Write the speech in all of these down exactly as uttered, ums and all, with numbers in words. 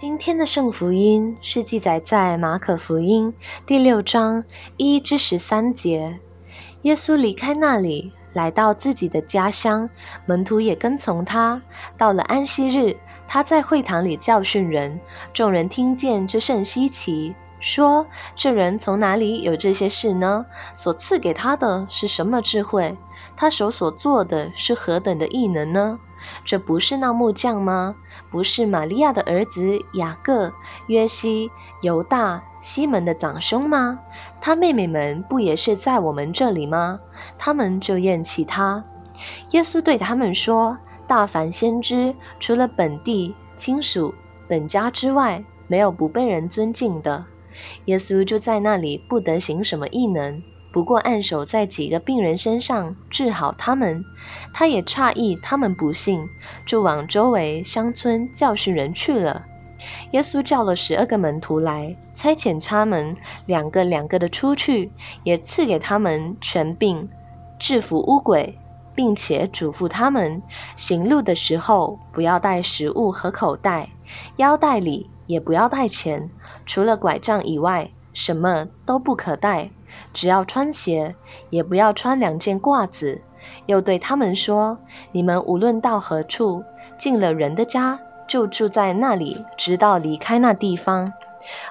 今天的圣福音是记载在马可福音第六章一至十三节。耶稣离开那里，来到自己的家乡，门徒也跟从他。到了安息日，他在会堂里教训人，众人听见这甚稀奇，说：这人从哪里有这些事呢？所赐给他的是什么智慧？他手所做的是何等的异能呢？这不是那木匠吗？不是玛利亚的儿子雅各、约西、犹大、西门的长兄吗？他妹妹们不也是在我们这里吗？他们就厌弃他。耶稣对他们说：大凡先知，除了本地、亲属、本家之外，没有不被人尊敬的。耶稣就在那里不得行什么异能，不过按手在几个病人身上治好他们。他也诧异他们不信，就往周围乡村教训人去了。耶稣叫了十二个门徒来，差遣他们两个两个的出去，也赐给他们权柄制服污鬼，并且嘱咐他们行路的时候不要带食物和口袋，腰带里也不要带钱，除了拐杖以外什么都不可带，只要穿鞋，也不要穿两件褂子。又对他们说：你们无论到何处，进了人的家，就住在那里，直到离开那地方。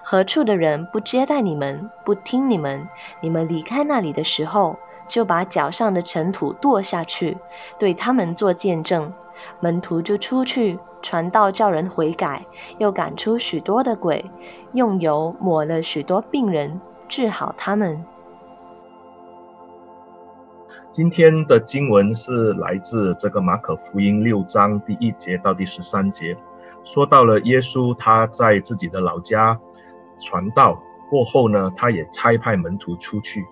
何处的人不接待你们，不听你们，你们离开那里的时候，就把脚上的尘土跺下去，对他们做见证。门徒就出去传道，叫人悔改，又赶出许多的鬼，用油抹了许多病人，治好他们。今天的经文是来自这个马可福音六章第一节到第十三节，说到了耶稣他在自己的老家传道过后呢，他也差派门徒出去。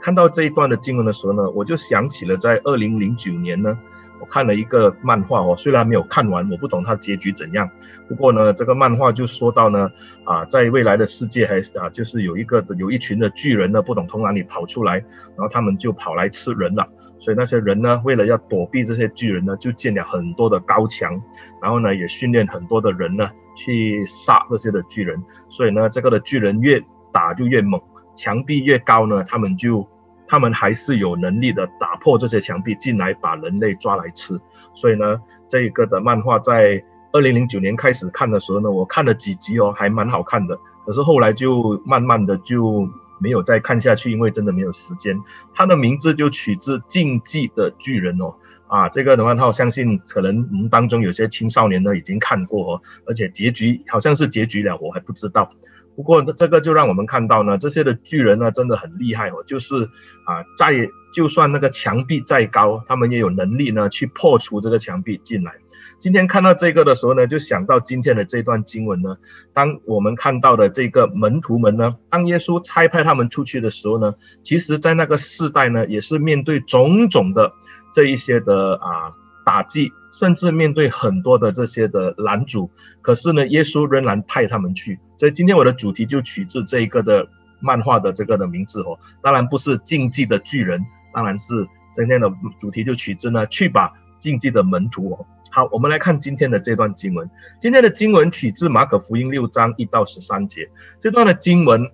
看到这一段的经文的时候呢，我就想起了在二零零九年呢，我看了一个漫画，我虽然没有看完，我不懂它结局怎样。不过呢，这个漫画就说到呢，啊，在未来的世界还啊，就是有一个有一群的巨人呢，不懂从哪里跑出来，然后他们就跑来吃人了。所以那些人呢，为了要躲避这些巨人呢，就建了很多的高墙，然后呢，也训练很多的人呢去杀这些的巨人。所以呢，这个的巨人越打就越猛，墙壁越高呢，他们就。他们还是有能力的打破这些墙壁进来把人类抓来吃。所以呢，这个的漫画在二零零九年开始看的时候呢，我看了几集哦，还蛮好看的。可是后来就慢慢的就没有再看下去，因为真的没有时间。它的名字就取自竞技的巨人哦。啊，这个的漫画相信可能我们当中有些青少年呢已经看过哦，而且结局好像是结局了，我还不知道。不过这个就让我们看到呢，这些的巨人呢真的很厉害哦，就是啊，在就算那个墙壁再高，他们也有能力呢去破除这个墙壁进来。今天看到这个的时候呢，就想到今天的这段经文呢，当我们看到的这个门徒们呢，当耶稣差派他们出去的时候呢，其实在那个世代呢，也是面对种种的这一些的啊打击，甚至面对很多的这些的拦阻，可是呢，耶稣仍然派他们去。所以今天我的主题就取自这一个的漫画的这个的名字哦，当然不是竞技的巨人，当然是今天的主题就取自呢，去吧，竞技的门徒哦。好，我们来看今天的这段经文。今天的经文取自马可福音六章一到十三节，这段的经文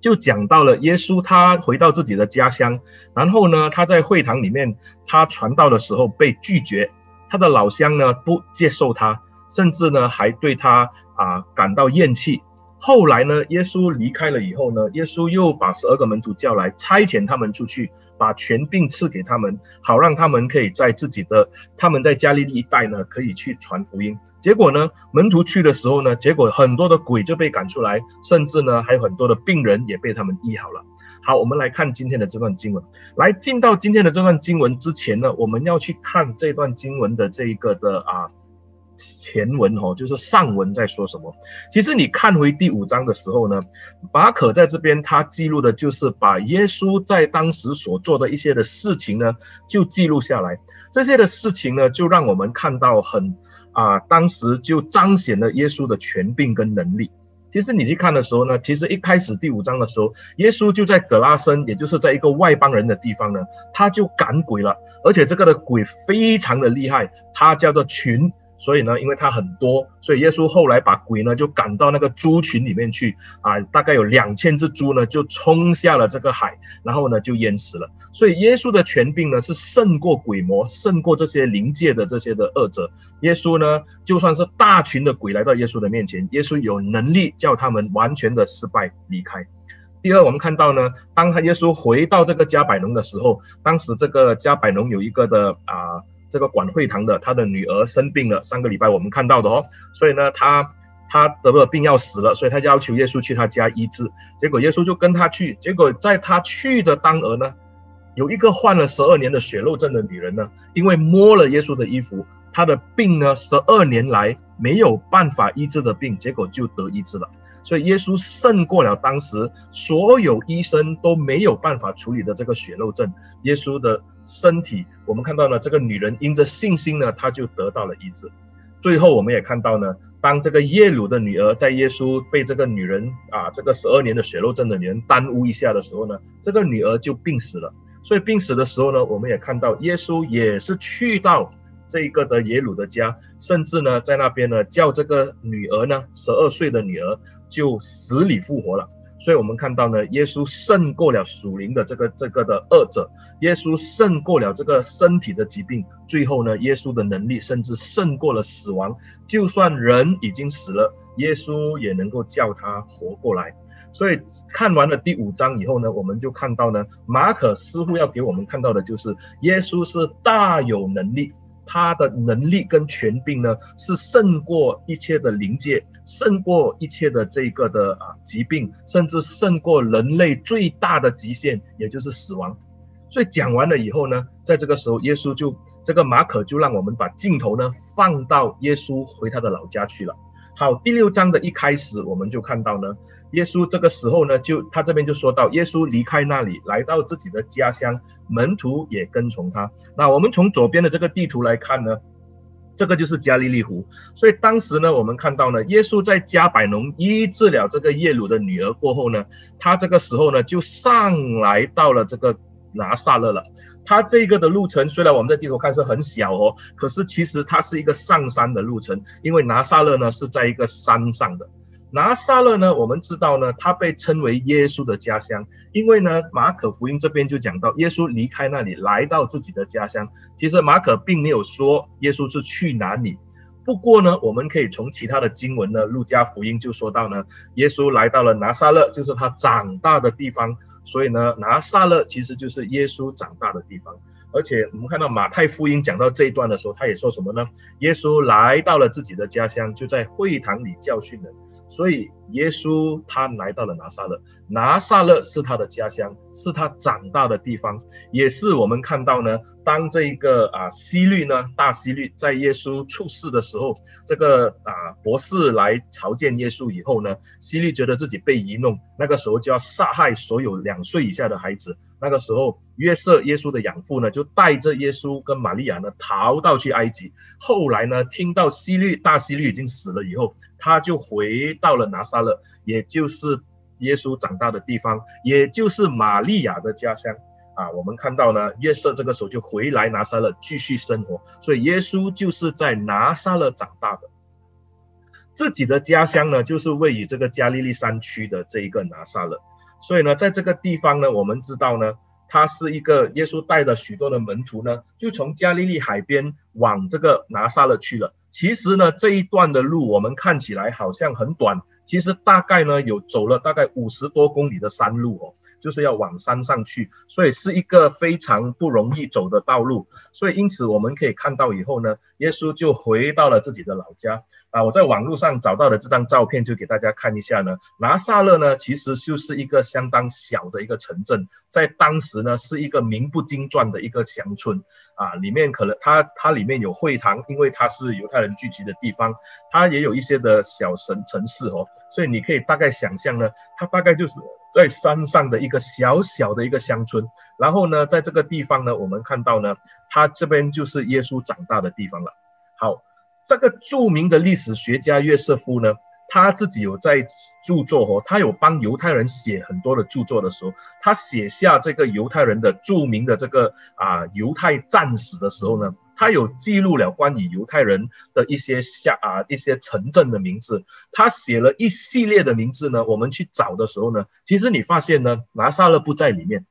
就讲到了耶稣他回到自己的家乡，然后呢，他在会堂里面他传道的时候被拒绝，他的老乡呢不接受他，甚至呢还对他啊感到厌弃。后来呢，耶稣离开了以后呢，耶稣又把十二个门徒叫来，差遣他们出去，把权柄赐给他们，好让他们可以在自己的他们在加利利一带呢可以去传福音。结果呢，门徒去的时候呢，结果很多的鬼就被赶出来，甚至呢还有很多的病人也被他们医好了。好，我们来看今天的这段经文。来进到今天的这段经文之前呢，我们要去看这段经文的这一个的啊前文哦，就是上文在说什么。其实你看回第五章的时候呢，马可在这边他记录的就是把耶稣在当时所做的一些的事情呢就记录下来。这些的事情呢，就让我们看到很啊，当时就彰显了耶稣的权柄跟能力。其实你去看的时候呢，其实一开始第五章的时候，耶稣就在葛拉森，也就是在一个外邦人的地方呢，他就赶鬼了，而且这个的鬼非常的厉害，他叫做群所以呢，因为它很多，所以耶稣后来把鬼呢就赶到那个猪群里面去啊，大概有两千只猪呢就冲下了这个海，然后呢就淹死了。所以耶稣的权柄呢是胜过鬼魔，胜过这些灵界的这些的恶者。耶稣呢就算是大群的鬼来到耶稣的面前，耶稣有能力叫他们完全的失败离开。第二，我们看到呢，当耶稣回到这个加百农的时候，当时这个加百农有一个的啊、呃，这个管会堂的，他的女儿生病了，上个礼拜我们看到的哦，所以呢，他他得了病要死了，所以他要求耶稣去他家医治，结果耶稣就跟他去，结果在他去的当儿呢，有一个患了十二年的血漏症的女人呢，因为摸了耶稣的衣服，她的病呢十二年来没有办法医治的病，结果就得医治了。所以耶稣胜过了当时所有医生都没有办法处理的这个血漏症。耶稣的身体，我们看到呢，这个女人因着信心呢，她就得到了医治。最后我们也看到呢，当这个耶鲁的女儿在耶稣被这个女人啊，这个十二年的血漏症的女人耽误一下的时候呢，这个女儿就病死了。所以病死的时候呢，我们也看到耶稣也是去到这个的耶鲁的家，甚至呢在那边呢叫这个女儿呢十二岁的女儿就死里复活了。所以我们看到呢，耶稣胜过了属灵的这个这个的恶者，耶稣胜过了这个身体的疾病，最后呢耶稣的能力甚至胜过了死亡，就算人已经死了，耶稣也能够叫他活过来。所以看完了第五章以后呢，我们就看到呢，马可似乎要给我们看到的就是耶稣是大有能力，他的能力跟权柄呢是胜过一切的灵界，胜过一切的这个的啊疾病，甚至胜过人类最大的极限，也就是死亡。所以讲完了以后呢，在这个时候耶稣就这个马可就让我们把镜头呢放到耶稣回他的老家去了。好，第六章的一开始我们就看到呢，耶稣这个时候呢就他这边就说到，耶稣离开那里来到自己的家乡，门徒也跟从他。那我们从左边的这个地图来看呢，这个就是加利利湖。所以当时呢我们看到呢，耶稣在加百农医治了这个耶鲁的女儿过后呢，他这个时候呢就上来到了这个拿撒勒了。它这个的路程虽然我们在地图看是很小哦，可是其实它是一个上山的路程，因为拿撒勒呢是在一个山上的。拿撒勒呢，我们知道呢，它被称为耶稣的家乡，因为呢，马可福音这边就讲到耶稣离开那里来到自己的家乡。其实马可并没有说耶稣是去哪里。不过呢，我们可以从其他的经文呢，路加福音就说到呢，耶稣来到了拿撒勒，就是他长大的地方。所以呢，拿撒勒其实就是耶稣长大的地方。而且我们看到马太福音讲到这一段的时候，他也说什么呢？耶稣来到了自己的家乡，就在会堂里教训人。所以耶稣他来到了拿撒勒，拿撒勒是他的家乡，是他长大的地方，也是我们看到呢，当这个啊希律呢大希律在耶稣出世的时候，这个啊博士来朝见耶稣以后呢，希律觉得自己被愚弄，那个时候就要杀害所有两岁以下的孩子。那个时候约瑟耶稣的养父呢就带着耶稣跟玛利亚呢逃到去埃及。后来呢听到希律大希律已经死了以后，他就回到了拿撒勒，也就是耶稣长大的地方，也就是玛利亚的家乡啊。我们看到呢，约瑟这个时候就回来拿撒勒继续生活，所以耶稣就是在拿撒勒长大的。自己的家乡呢就是位于这个加利利山区的这一个拿撒勒。所以呢，在这个地方呢，我们知道呢，他是一个耶稣带了许多的门徒呢，就从加利利海边往这个拿撒勒去了。其实呢，这一段的路我们看起来好像很短，其实大概呢有走了大概五十多公里的山路哦，就是要往山上去，所以是一个非常不容易走的道路。所以因此我们可以看到以后呢，耶稣就回到了自己的老家啊。我在网络上找到的这张照片就给大家看一下呢。拿撒勒呢其实就是一个相当小的一个城镇，在当时呢是一个名不经传的一个乡村啊，里面可能它它里面有会堂，因为它是犹太人聚集的地方，它也有一些的小城城市哦。所以你可以大概想象呢，它大概就是在山上的一个小小的一个乡村。然后呢，在这个地方呢，我们看到呢，它这边就是耶稣长大的地方了。好，这个著名的历史学家约瑟夫呢，他自己有在著作哦，他有帮犹太人写很多的著作的时候，他写下这个犹太人的著名的这个啊、呃、犹太战史的时候呢，它有记录了关于犹太人的一些下啊一些城镇的名字，他写了一系列的名字呢。我们去找的时候呢，其实你发现呢，拿撒勒不在里面。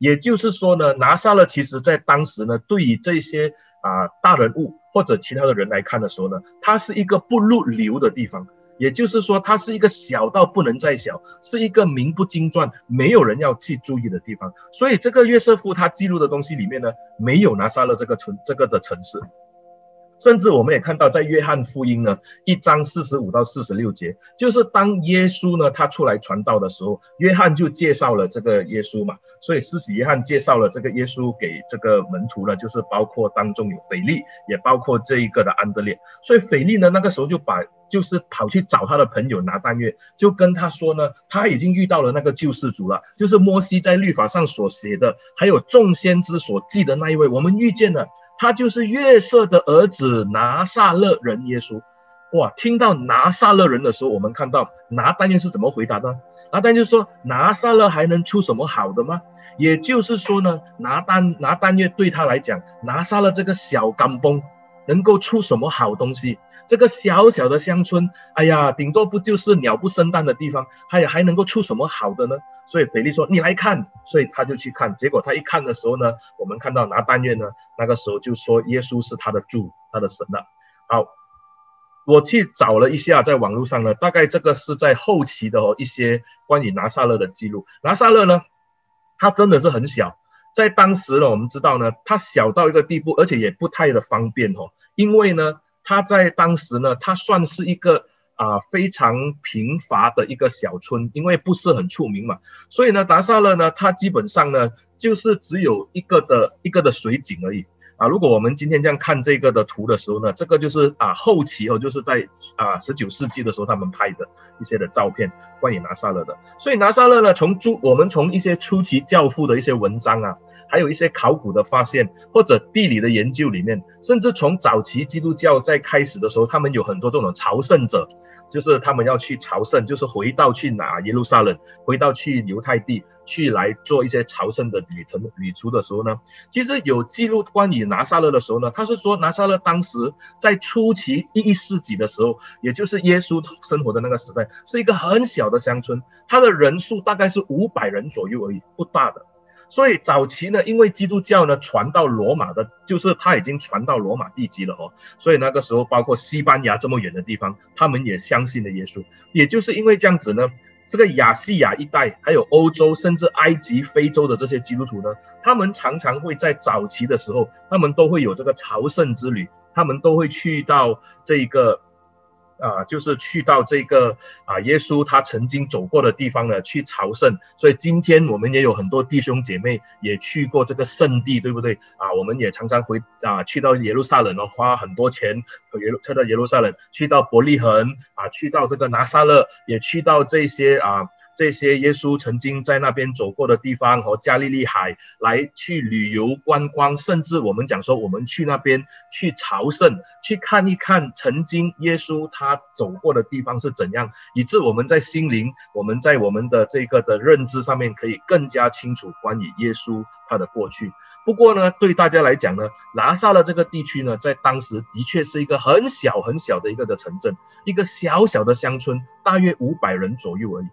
也就是说呢，拿撒勒其实在当时呢，对于这些啊、呃、大人物或者其他的人来看的时候呢，它是一个不入流的地方，也就是说，它是一个小到不能再小，是一个名不经传，没有人要去注意的地方。所以这个约瑟夫他记录的东西里面呢，没有拿撒勒这个城这个的城市。 甚至我们也看到，在约翰福音呢一章四十五到四十六节，就是当耶稣呢他出来传道的时候，约翰就介绍了这个耶稣嘛，所以施洗约翰介绍了这个耶稣给这个门徒呢，就是包括当中有腓力，也包括这一个的安德烈，所以腓力呢那个时候就把就是跑去找他的朋友拿但月，就跟他说呢，他已经遇到了那个救世主了，就是摩西在律法上所写的，还有众先知所记的那一位，我们遇见了。 他就是约瑟的儿子拿撒勒人耶稣，哇！听到拿撒勒人的时候，我们看到拿但月是怎么回答的？拿但月说：“拿撒勒还能出什么好的吗？”也就是说呢，拿但拿但月对他来讲，拿撒勒这个小甘崩能够出什么好东西？这个小小的乡村，哎呀，顶多不就是鸟不生蛋的地方，还还能够出什么好的呢？所以腓力说：“你来看。”所以他就去看，结果他一看的时候呢，我们看到拿但月呢，那个时候就说耶稣是他的主，他的神了。好，我去找了一下，在网络上呢，大概这个是在后期的哦一些关于拿撒勒的记录。拿撒勒呢，它真的是很小。 在当时呢，我们知道呢，它小到一个地步，而且也不太的方便哦。因为呢，它在当时呢，它算是一个啊、呃、非常贫乏的一个小村，因为不是很出名嘛。所以呢，拿撒勒呢，它基本上呢，就是只有一个的一个的水井而已啊。如果我们今天这样看这个的图的时候呢，这个就是啊后期哦，就是在啊十九世纪的时候他们拍的一些的照片，关于拿撒勒的。所以拿撒勒呢，从初我们从一些初期教父的一些文章啊。 还有一些考古的发现，或者地理的研究里面，甚至从早期基督教在开始的时候，他们有很多这种朝圣者，就是他们要去朝圣，就是回到去哪耶路撒冷，回到去犹太地去来做一些朝圣的旅程旅途的时候呢，其实有记录关于拿撒勒的时候呢，他是说拿撒勒当时在初期一一世纪的时候，也就是耶稣生活的那个时代，是一个很小的乡村，它的人数大概是五百人左右而已，不大的。 所以早期呢，因为基督教呢传到罗马的，就是它已经传到罗马地级了哦。所以那个时候，包括西班牙这么远的地方，他们也相信了耶稣。也就是因为这样子呢，这个亚细亚一带，还有欧洲，甚至埃及、非洲的这些基督徒呢，他们常常会在早期的时候，他们都会有这个朝圣之旅，他们都会去到这个。 啊、呃，就是去到这个啊，耶稣他曾经走过的地方呢，去朝圣。所以今天我们也有很多弟兄姐妹也去过这个圣地，对不对？啊，我们也常常回啊，去到耶路撒冷哦，花很多钱，耶路去到耶路撒冷，去到伯利恒啊，去到这个拿撒勒，也去到这些啊。 这些耶稣曾经在那边走过的地方和加利利海来去旅游观光，甚至我们讲说我们去那边去朝圣，去看一看曾经耶稣他走过的地方是怎样，以致我们在心灵，我们在我们的这个的认知上面可以更加清楚关于耶稣他的过去。不过呢，对大家来讲呢，拿撒勒这个地区呢，在当时的确是一个很小很小的一个的城镇，一个小小的乡村，大约五百人左右而已。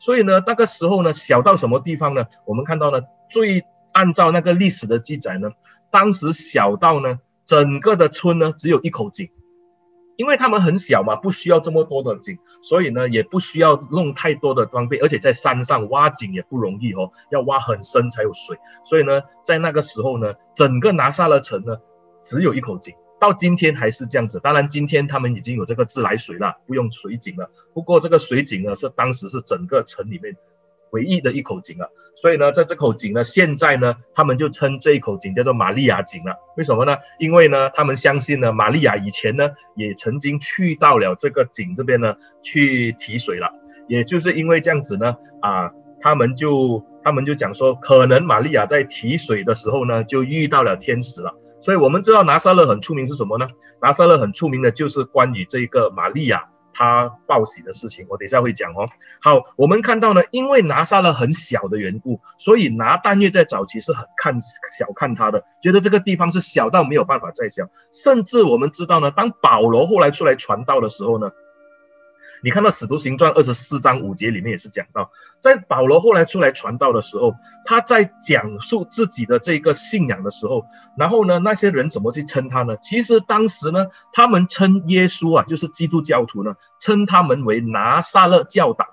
所以呢，那个时候呢，小到什么地方呢？我们看到呢，最按照那个历史的记载呢，当时小到呢，整个的村呢只有一口井，因为他们很小嘛，不需要这么多的井，所以呢，也不需要弄太多的装备，而且在山上挖井也不容易哦，要挖很深才有水，所以呢，在那个时候呢，整个拿撒勒城呢，只有一口井。 到今天还是这样子，当然今天他们已经有这个自来水了，不用水井了。不过这个水井呢，是当时是整个城里面唯一的一口井了。所以呢，在这口井呢，现在呢，他们就称这一口井叫做玛利亚井了。为什么呢？因为呢，他们相信呢，玛利亚以前呢，也曾经去到了这个井这边呢，去提水了。也就是因为这样子呢，啊、呃，他们就他们就讲说，可能玛利亚在提水的时候呢，就遇到了天使了。 所以我们知道拿撒勒很出名是什么呢？拿撒勒很出名的就是关于这个玛利亚，他报喜的事情，我等一下会讲哦。好，我们看到呢，因为拿撒勒很小的缘故，所以拿但业在早期是很看小看他的，觉得这个地方是小到没有办法再小。甚至我们知道呢，当保罗后来出来传道的时候呢，你看到《使徒行传》二十四章五节里面也是讲到，在保罗后来出来传道的时候，他在讲述自己的这个信仰的时候，然后呢，那些人怎么去称他呢？其实当时呢，他们称耶稣啊，就是基督教徒呢，称他们为拿撒勒教党。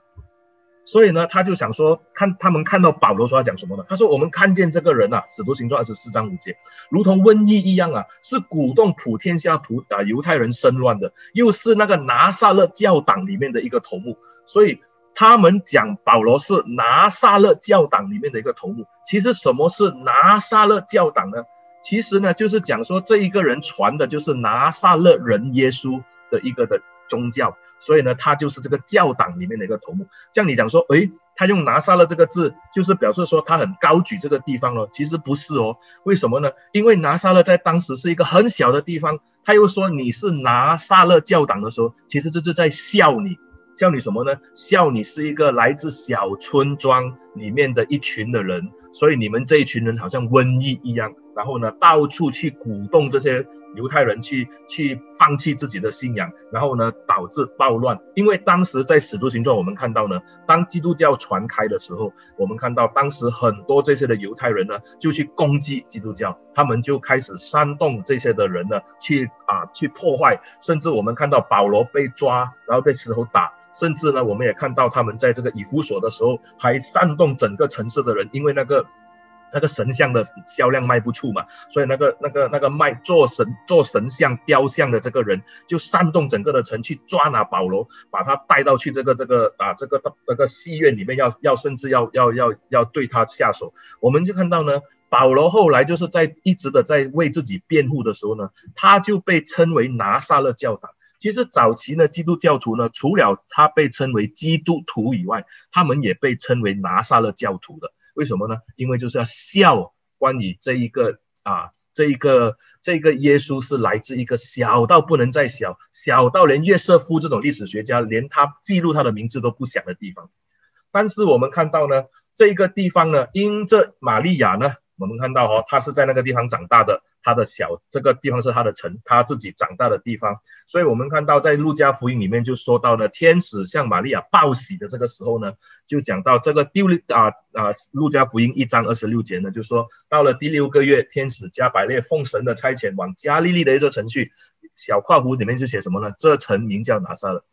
所以呢，他就想说，看他们看到保罗说他讲什么呢？他说我们看见这个人啊，《使徒行传》二十四章五节，如同瘟疫一样啊，是鼓动普天下普啊犹太人生乱的，又是那个拿撒勒教党里面的一个头目。所以他们讲保罗是拿撒勒教党里面的一个头目。其实什么是拿撒勒教党呢？其实呢，就是讲说这一个人传的就是拿撒勒人耶稣的一个的宗教，所以呢，他就是这个教党里面的一个头目。这样你讲说，诶，他用拿撒勒这个字，就是表示说他很高举这个地方了。其实不是哦，为什么呢？因为拿撒勒在当时是一个很小的地方，他又说你是拿撒勒教党的时候，其实这是在笑你，笑你什么呢？笑你是一个来自小村庄里面的一群的人，所以你们这一群人好像瘟疫一样，然后呢，到处去鼓动这些犹太人去去放弃自己的信仰，然后呢，导致暴乱。因为当时在《使徒行传》我们看到呢，当基督教传开的时候，我们看到当时很多这些的犹太人呢，就去攻击基督教，他们就开始煽动这些的人呢，去啊去破坏，甚至我们看到保罗被抓，然后被石头打。甚至呢，我们也看到他们在这个以弗所的时候，还煽动整个城市的人，因为那个那个神像的销量卖不出嘛，所以那个那个那个卖做神做神像雕像的这个人，就煽动整个的城去抓拿保罗，把他带到去这个这个啊这个那个戏院里面要，要要甚至要要要要对他下手。我们就看到呢，保罗后来就是在一直的在为自己辩护的时候呢，他就被称为拿撒勒教党。其实早期呢，基督教徒呢，除了他被称为基督徒以外，他们也被称为拿撒勒教徒的。为什么呢？因为就是要笑关于这一个啊，这一个这个耶稣是来自一个小到不能再小，小到连约瑟夫这种历史学家连他记录他的名字都不想的地方。但是我们看到呢，这个地方呢，因着玛利亚呢，我们看到哦，他是在那个地方长大的。他的小这个地方是他的城，他自己长大的地方。所以我们看到在路加福音里面就说到呢，天使向玛利亚报喜的这个时候呢，就讲到这个第六啊啊路加福音一章二十六节呢，就说到了第六个月，天使加百列奉神的差遣往加利利的一座城去，小括弧里面就写什么呢？这城名叫拿撒勒。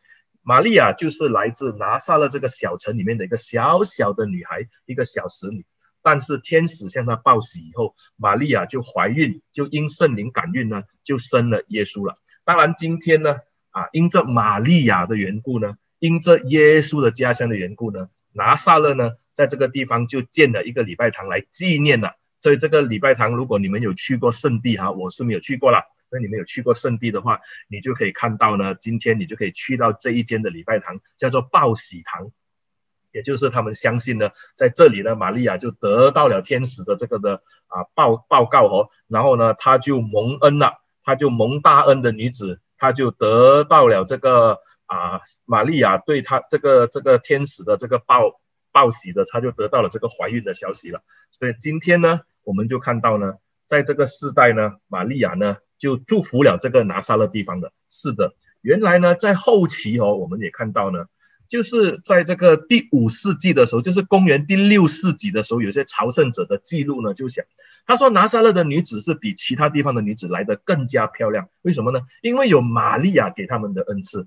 玛利亚就是来自拿撒勒这个小城里面的一个小小的女孩，一个小使女。但是天使向她报喜以后，玛利亚就怀孕，就因圣灵感孕呢，就生了耶稣了。当然今天呢，啊，因着玛利亚的缘故呢，因着耶稣的家乡的缘故呢，拿撒勒呢，在这个地方就建了一个礼拜堂来纪念了。所以这个礼拜堂，如果你们有去过圣地哈，我是没有去过了。那你们有去过圣地的话，你就可以看到呢，今天你就可以去到这一间的礼拜堂，叫做报喜堂。也就是他们相信呢，在这里呢，玛利亚就得到了天使的这个的啊报报告哦，然后呢，她就蒙恩了，她就蒙大恩的女子，她就得到了这个啊玛利亚对她这个这个天使的这个报报喜的，她就得到了这个怀孕的消息了。所以今天呢，我们就看到呢，在这个世代呢，玛利亚呢就祝福了这个拿撒勒地方的。是的，原来呢，在后期哦，我们也看到呢。就是在这个第五世纪的时候，就是公元第六世纪的时候，有些朝圣者的记录呢，就想他说拿撒勒的女子是比其他地方的女子来得更加漂亮，为什么呢？因为有玛利亚给他们的恩赐。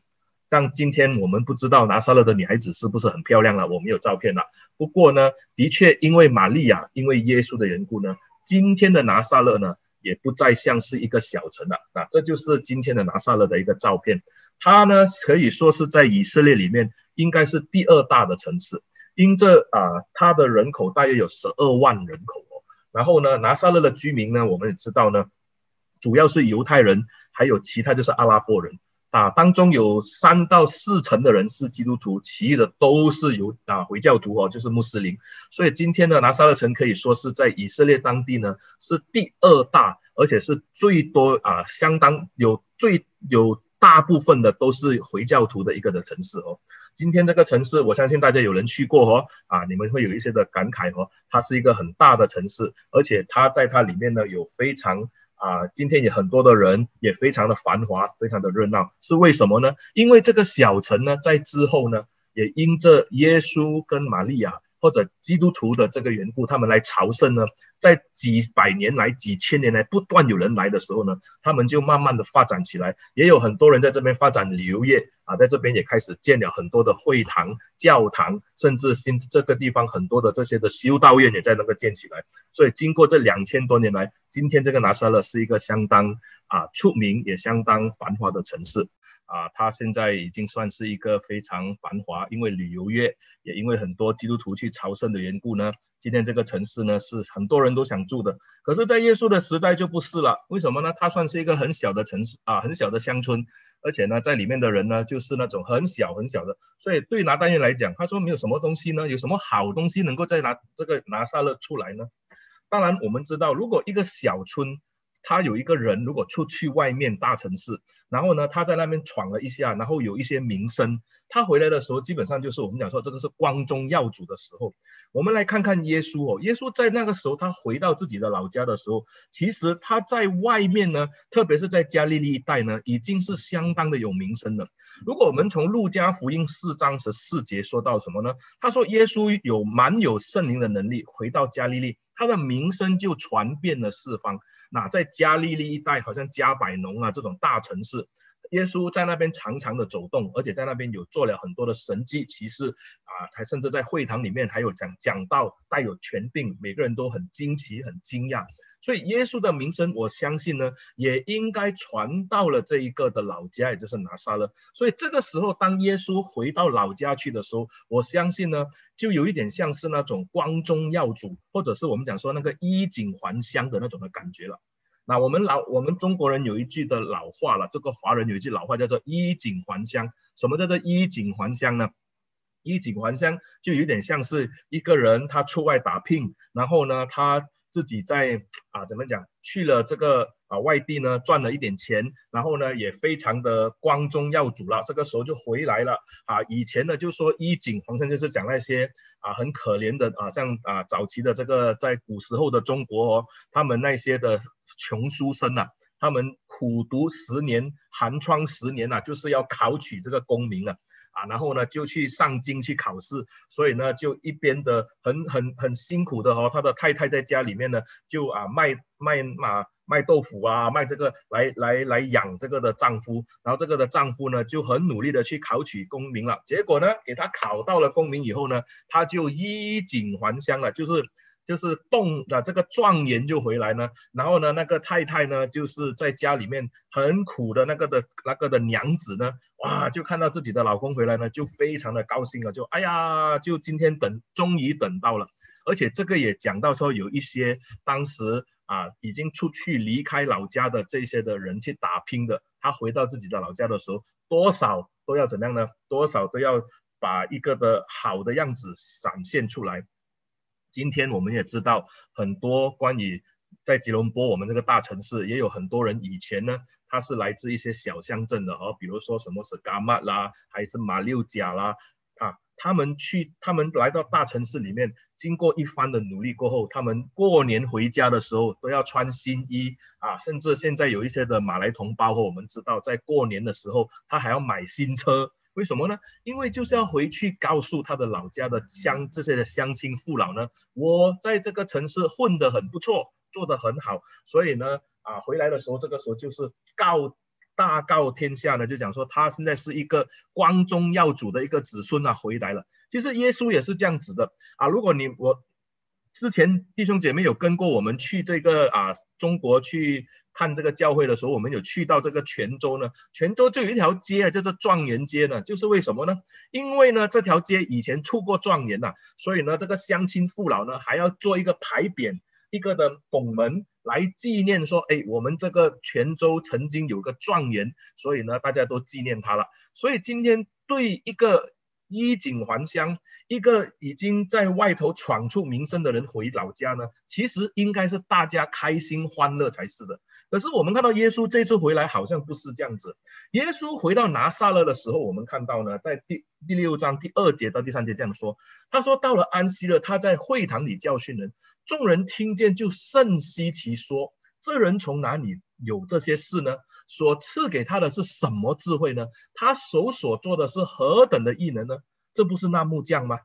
像今天我们不知道拿撒勒的女孩子是不是很漂亮了，我没有照片了。不过呢，的确因为玛利亚，因为耶稣的缘故呢，今天的拿撒勒呢也不再像是一个小城了。那这就是今天的拿撒勒的一个照片。它呢可以说是在以色列里面应该是第二大的城市，因这啊，它的人口大约有十二万人口哦。然后呢，拿撒勒的居民呢，我们也知道呢，主要是犹太人，还有其他就是阿拉伯人啊。当中有三到四成的人是基督徒，其余的都是犹啊回教徒哦，就是穆斯林。所以今天的拿撒勒城可以说是在以色列当地呢是第二大，而且是最多啊，相当有最有大部分的都是回教徒的一个的城市哦。今天这个城市，我相信大家有人去过哦，啊，你们会有一些的感慨哦。它是一个很大的城市，而且它在它里面呢有非常啊，今天也很多的人，也非常的繁华，非常的热闹。是为什么呢？因为这个小城呢，在之后呢，也因着耶稣跟玛利亚或者基督徒的这个缘故，他们来朝圣呢，在几百年来、几千年来不断有人来的时候呢，他们就慢慢的发展起来，也有很多人在这边发展旅游业啊，在这边也开始建了很多的会堂、教堂，甚至新这个地方很多的这些的修道院也在那个建起来。所以经过这两千多年来，今天这个拿撒勒是一个相当啊出名也相当繁华的城市。啊，它现在已经算是一个非常繁华，因为旅游业，也因为很多基督徒去朝圣的缘故呢。今天这个城市呢，是很多人都想住的。可是，在耶稣的时代就不是了。为什么呢？它算是一个很小的城市啊，很小的乡村，而且呢，在里面的人呢，就是那种很小很小的。所以对拿但业来讲，他说没有什么东西呢，有什么好东西能够再拿这个拿撒勒出来呢？当然，我们知道，如果一个小村，他有一个人如果出去外面大城市，然后呢他在那边闯了一下，然后有一些名声，他回来的时候基本上就是我们讲说这个是光宗耀祖的时候。我们来看看耶稣哦，耶稣在那个时候他回到自己的老家的时候，其实他在外面呢，特别是在加利利一带呢，已经是相当的有名声了。如果我们从路加福音四章十四节说到什么呢？他说耶稣有满有圣灵的能力，回到加利利，他的名声就传遍了四方。那在加利利一带，好像加百农啊这种大城市，耶稣在那边常常的走动，而且在那边有做了很多的神迹奇事啊，还甚至在会堂里面还有讲讲道，带有权柄，每个人都很惊奇很惊讶。所以耶稣的名声，我相信呢，也应该传到了这一个的老家，也就是拿撒勒。所以这个时候，当耶稣回到老家去的时候，我相信呢，就有一点像是那种光宗耀祖，或者是我们讲说那个衣锦还乡的那种的感觉了。那我们老我们中国人有一句的老话了，这个华人有一句老话叫做衣锦还乡。什么叫做衣锦还乡呢？衣锦还乡就有点像是一个人他出外打拼，然后呢他自己在啊怎么讲去了这个啊外地呢赚了一点钱，然后呢也非常的光宗耀祖了，这个时候就回来了啊。以前呢就说衣锦还乡，就是讲那些啊很可怜的啊，像啊早期的这个在古时候的中国哦，他们那些的穷书生啊，他们苦读十年寒窗十年啊，就是要考取这个功名啊。啊，然后呢就去上京去考试，所以呢就一边的很很很辛苦的哦，他的太太在家里面呢就啊卖卖嘛、啊、卖豆腐啊，卖这个来来来养这个的丈夫，然后这个的丈夫呢就很努力的去考取功名了，结果呢给他考到了功名以后呢，他就衣锦还乡了，就是。就是动的这个状元就回来呢，然后呢，那个太太呢，就是在家里面很苦的那个的那个的娘子呢，哇，就看到自己的老公回来呢，就非常的高兴了，就哎呀，就今天等，终于等到了。而且这个也讲到说，有一些当时啊已经出去离开老家的这些的人去打拼的，他回到自己的老家的时候，多少都要怎么样呢？多少都要把一个的好的样子展现出来。今天我们也知道很多关于在吉隆坡我们这个大城市，也有很多人以前呢他是来自一些小乡镇的哦，比如说什么 Sekamat 啦，还是马六甲啦啊，他们去他们来到大城市里面，经过一番的努力过后，他们过年回家的时候都要穿新衣啊，甚至现在有一些的马来同胞我们知道在过年的时候他还要买新车。为什么呢？因为就是要回去告诉他的老家的乡这些的乡亲父老呢，我在这个城市混得很不错，做得很好，所以呢，啊，回来的时候，这个时候就是告大告天下呢，就讲说他现在是一个光宗耀祖的一个子孙啊，回来了。其实耶稣也是这样子的啊，如果你我。之前弟兄姐妹有跟过我们去这个啊中国去看这个教会的时候，我们有去到这个泉州呢，泉州就有一条街叫做状元街呢，就是为什么呢？因为呢这条街以前出过状元呐、啊，所以呢这个乡亲父老呢还要做一个牌匾，一个的拱门来纪念说，哎，我们这个泉州曾经有个状元，所以呢大家都纪念他了。所以今天对一个衣锦还乡，一个已经在外头闯出名声的人回老家呢，其实应该是大家开心欢乐才是的。可是我们看到耶稣这次回来好像不是这样子。耶稣回到拿撒勒的时候，我们看到呢，在第第六章第二节到第三节这样说，他说到了安息日，他在会堂里教训人，众人听见就甚稀奇说，这人从哪里有这些事呢？所赐给他的是什么智慧呢？他手所做的是何等的异能呢？这不是那木匠吗？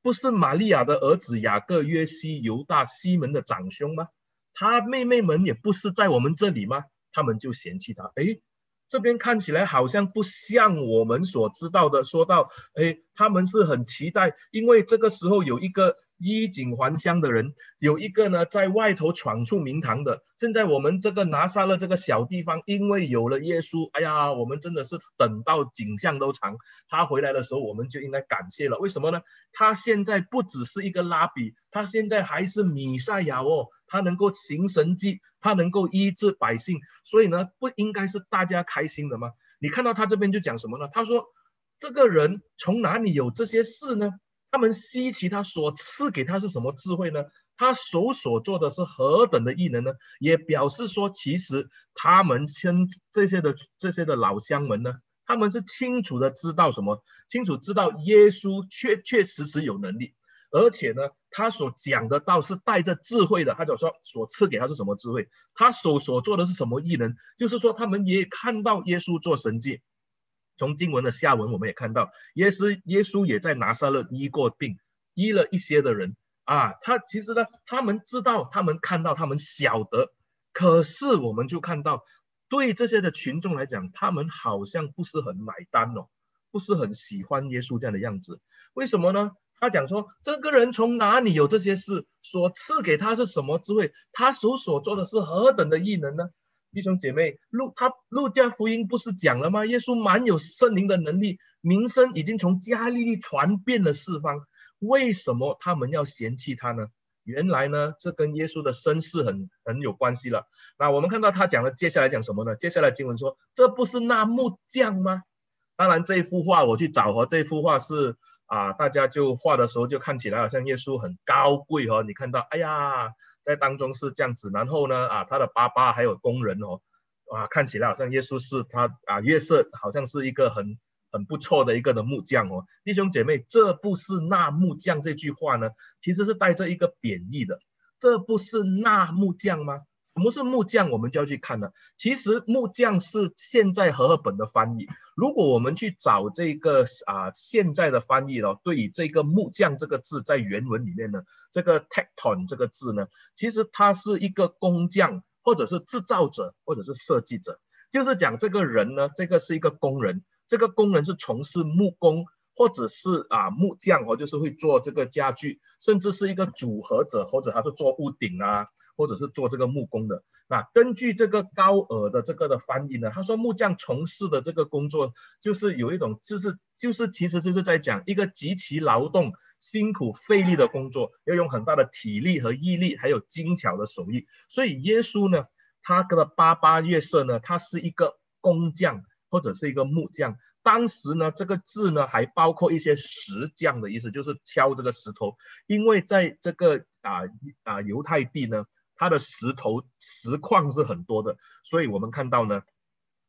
不是玛利亚的儿子雅各、约西、犹大、西门的长兄吗？他妹妹们也不是在我们这里吗？他们就嫌弃他。诶，这边看起来好像不像我们所知道的，说到诶，他们是很期待，因为这个时候有一个衣锦还乡的人，有一个呢在外头闯出名堂的，现在我们这个拿撒勒这个小地方，因为有了耶稣，哎呀，我们真的是等到景象都长，他回来的时候我们就应该感谢了。为什么呢？他现在不只是一个拉比，他现在还是弥赛亚哦，他能够行神迹，他能够医治百姓，所以呢不应该是大家开心的吗？你看到他这边就讲什么呢？他说这个人从哪里有这些事呢？他们稀奇他所赐给他是什么智慧呢？他手所做的是何等的异能呢？也表示说，其实他们先这些的这些的老乡们呢，他们是清楚的知道什么？清楚知道耶稣确确实实有能力，而且呢，他所讲的道是带着智慧的。他就说所赐给他是什么智慧？他手所做的是什么异能？就是说，他们也看到耶稣做神迹。从经文的下文我们也看到，耶稣耶稣也在拿撒勒医过病，医了一些的人啊。他其实呢，他们知道，他们看到，他们晓得，可是我们就看到，对这些的群众来讲，他们好像不是很买单哦，不是很喜欢耶稣这样的样子。为什么呢？他讲说，这个人从哪里有这些事？所赐给他是什么智慧？他手所做的是何等的异能呢？弟兄姐妹，路他路加福音不是讲了吗？耶稣满有圣灵的能力，名声已经从加利利传遍了四方，为什么他们要嫌弃他呢？原来呢，这跟耶稣的身世很很有关系了。那我们看到他讲了，接下来讲什么呢？接下来经文说，这不是那木匠吗？当然这幅画我去找和这幅画是啊，大家就画的时候就看起来好像耶稣很高贵哦，你看到哎呀，在当中是这样子，然后呢啊，他的爸爸还有工人哦，啊，看起来好像耶稣是他啊，约瑟好像是一个很很不错的一个的木匠哦。弟兄姐妹，这不是那木匠这句话呢，其实是带着一个贬义的，这不是那木匠吗？什么是木匠？我们就要去看了。其实木匠是现在和合本的翻译。如果我们去找这个啊现在的翻译了，对于这个木匠这个字，在原文里面呢，这个 tecton 这个字呢，其实它是一个工匠，或者是制造者，或者是设计者。就是讲这个人呢，这个是一个工人，这个工人是从事木工，或者是啊木匠哦，就是会做这个家具，甚至是一个组合者，或者他是做屋顶啊，或者是做这个木工的。那根据这个高尔的这个的翻译呢，他说木匠从事的这个工作，就是有一种就是就是其实就是在讲一个极其劳动、辛苦费力的工作，要用很大的体力和毅力，还有精巧的手艺。所以耶稣呢，他的爸爸约瑟呢，他是一个工匠或者是一个木匠。当时呢，这个字呢还包括一些石匠的意思，就是敲这个石头，因为在这个啊啊犹太地呢，它的石头石矿是很多的，所以我们看到呢，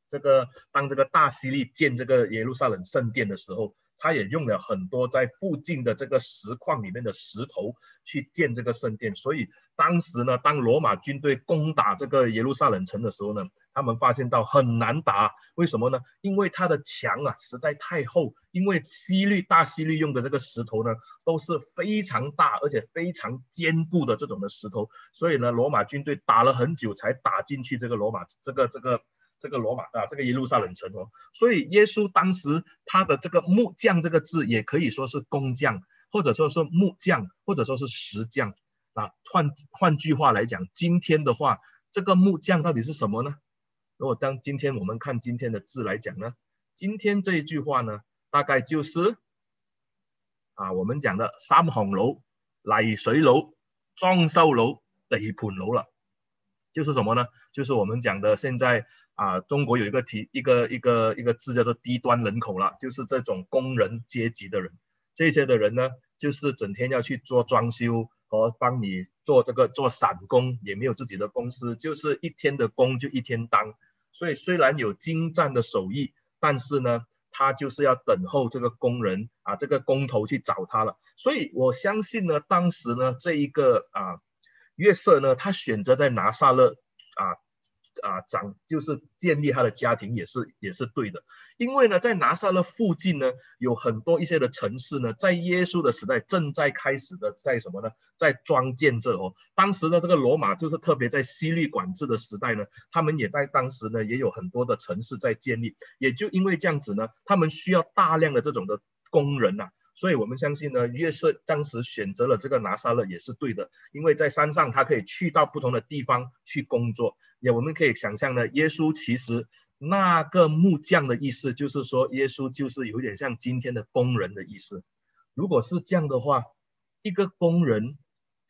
这个当这个大希律建这个耶路撒冷圣殿的时候，他也用了很多在附近的这个石矿里面的石头去建这个圣殿。所以当时呢，当罗马军队攻打这个耶路撒冷城的时候呢，他们发现到很难打。为什么呢？因为它的墙啊实在太厚，因为希律大希律用的这个石头呢都是非常大而且非常坚固的这种的石头，所以呢罗马军队打了很久才打进去这个罗马这个这个这个罗马啊，这个耶路撒冷城哦。所以耶稣当时他的这个木匠这个字，也可以说是工匠，或者说是木匠，或者说是石匠啊。换换句话来讲，今天的话，这个木匠到底是什么呢？如果当今天我们看今天的字来讲呢，今天这一句话呢，大概就是啊我们讲的三行佬、泥水佬、裝修佬、地盤佬了。就是什么呢？就是我们讲的现在啊，中国有一个题一个一个一个字叫做低端人口了，就是这种工人阶级的人。这些的人呢，就是整天要去做装修和帮你做这个做散工，也没有自己的公司，就是一天的工就一天当。所以虽然有精湛的手艺，但是呢，他就是要等候这个工人啊，这个工头去找他了。所以我相信呢，当时呢，这一个啊约瑟呢，他选择在拿撒勒啊。 啊，长就是建立他的家庭也是也是对的，因为呢，在拿撒勒附近呢，有很多一些的城市呢，在耶稣的时代正在开始的，在什么呢？在庄建这哦。当时的这个罗马就是特别在希律管制的时代呢，他们也在当时呢，也有很多的城市在建立，也就因为这样子呢，他们需要大量的这种的工人呐、啊。 所以我们相信呢，约瑟当时选择了这个拿撒勒也是对的，因为在山上他可以去到不同的地方去工作。也我们可以想象呢，耶稣其实那个木匠的意思，就是说耶稣就是有点像今天的工人的意思。如果是这样的话，一个工人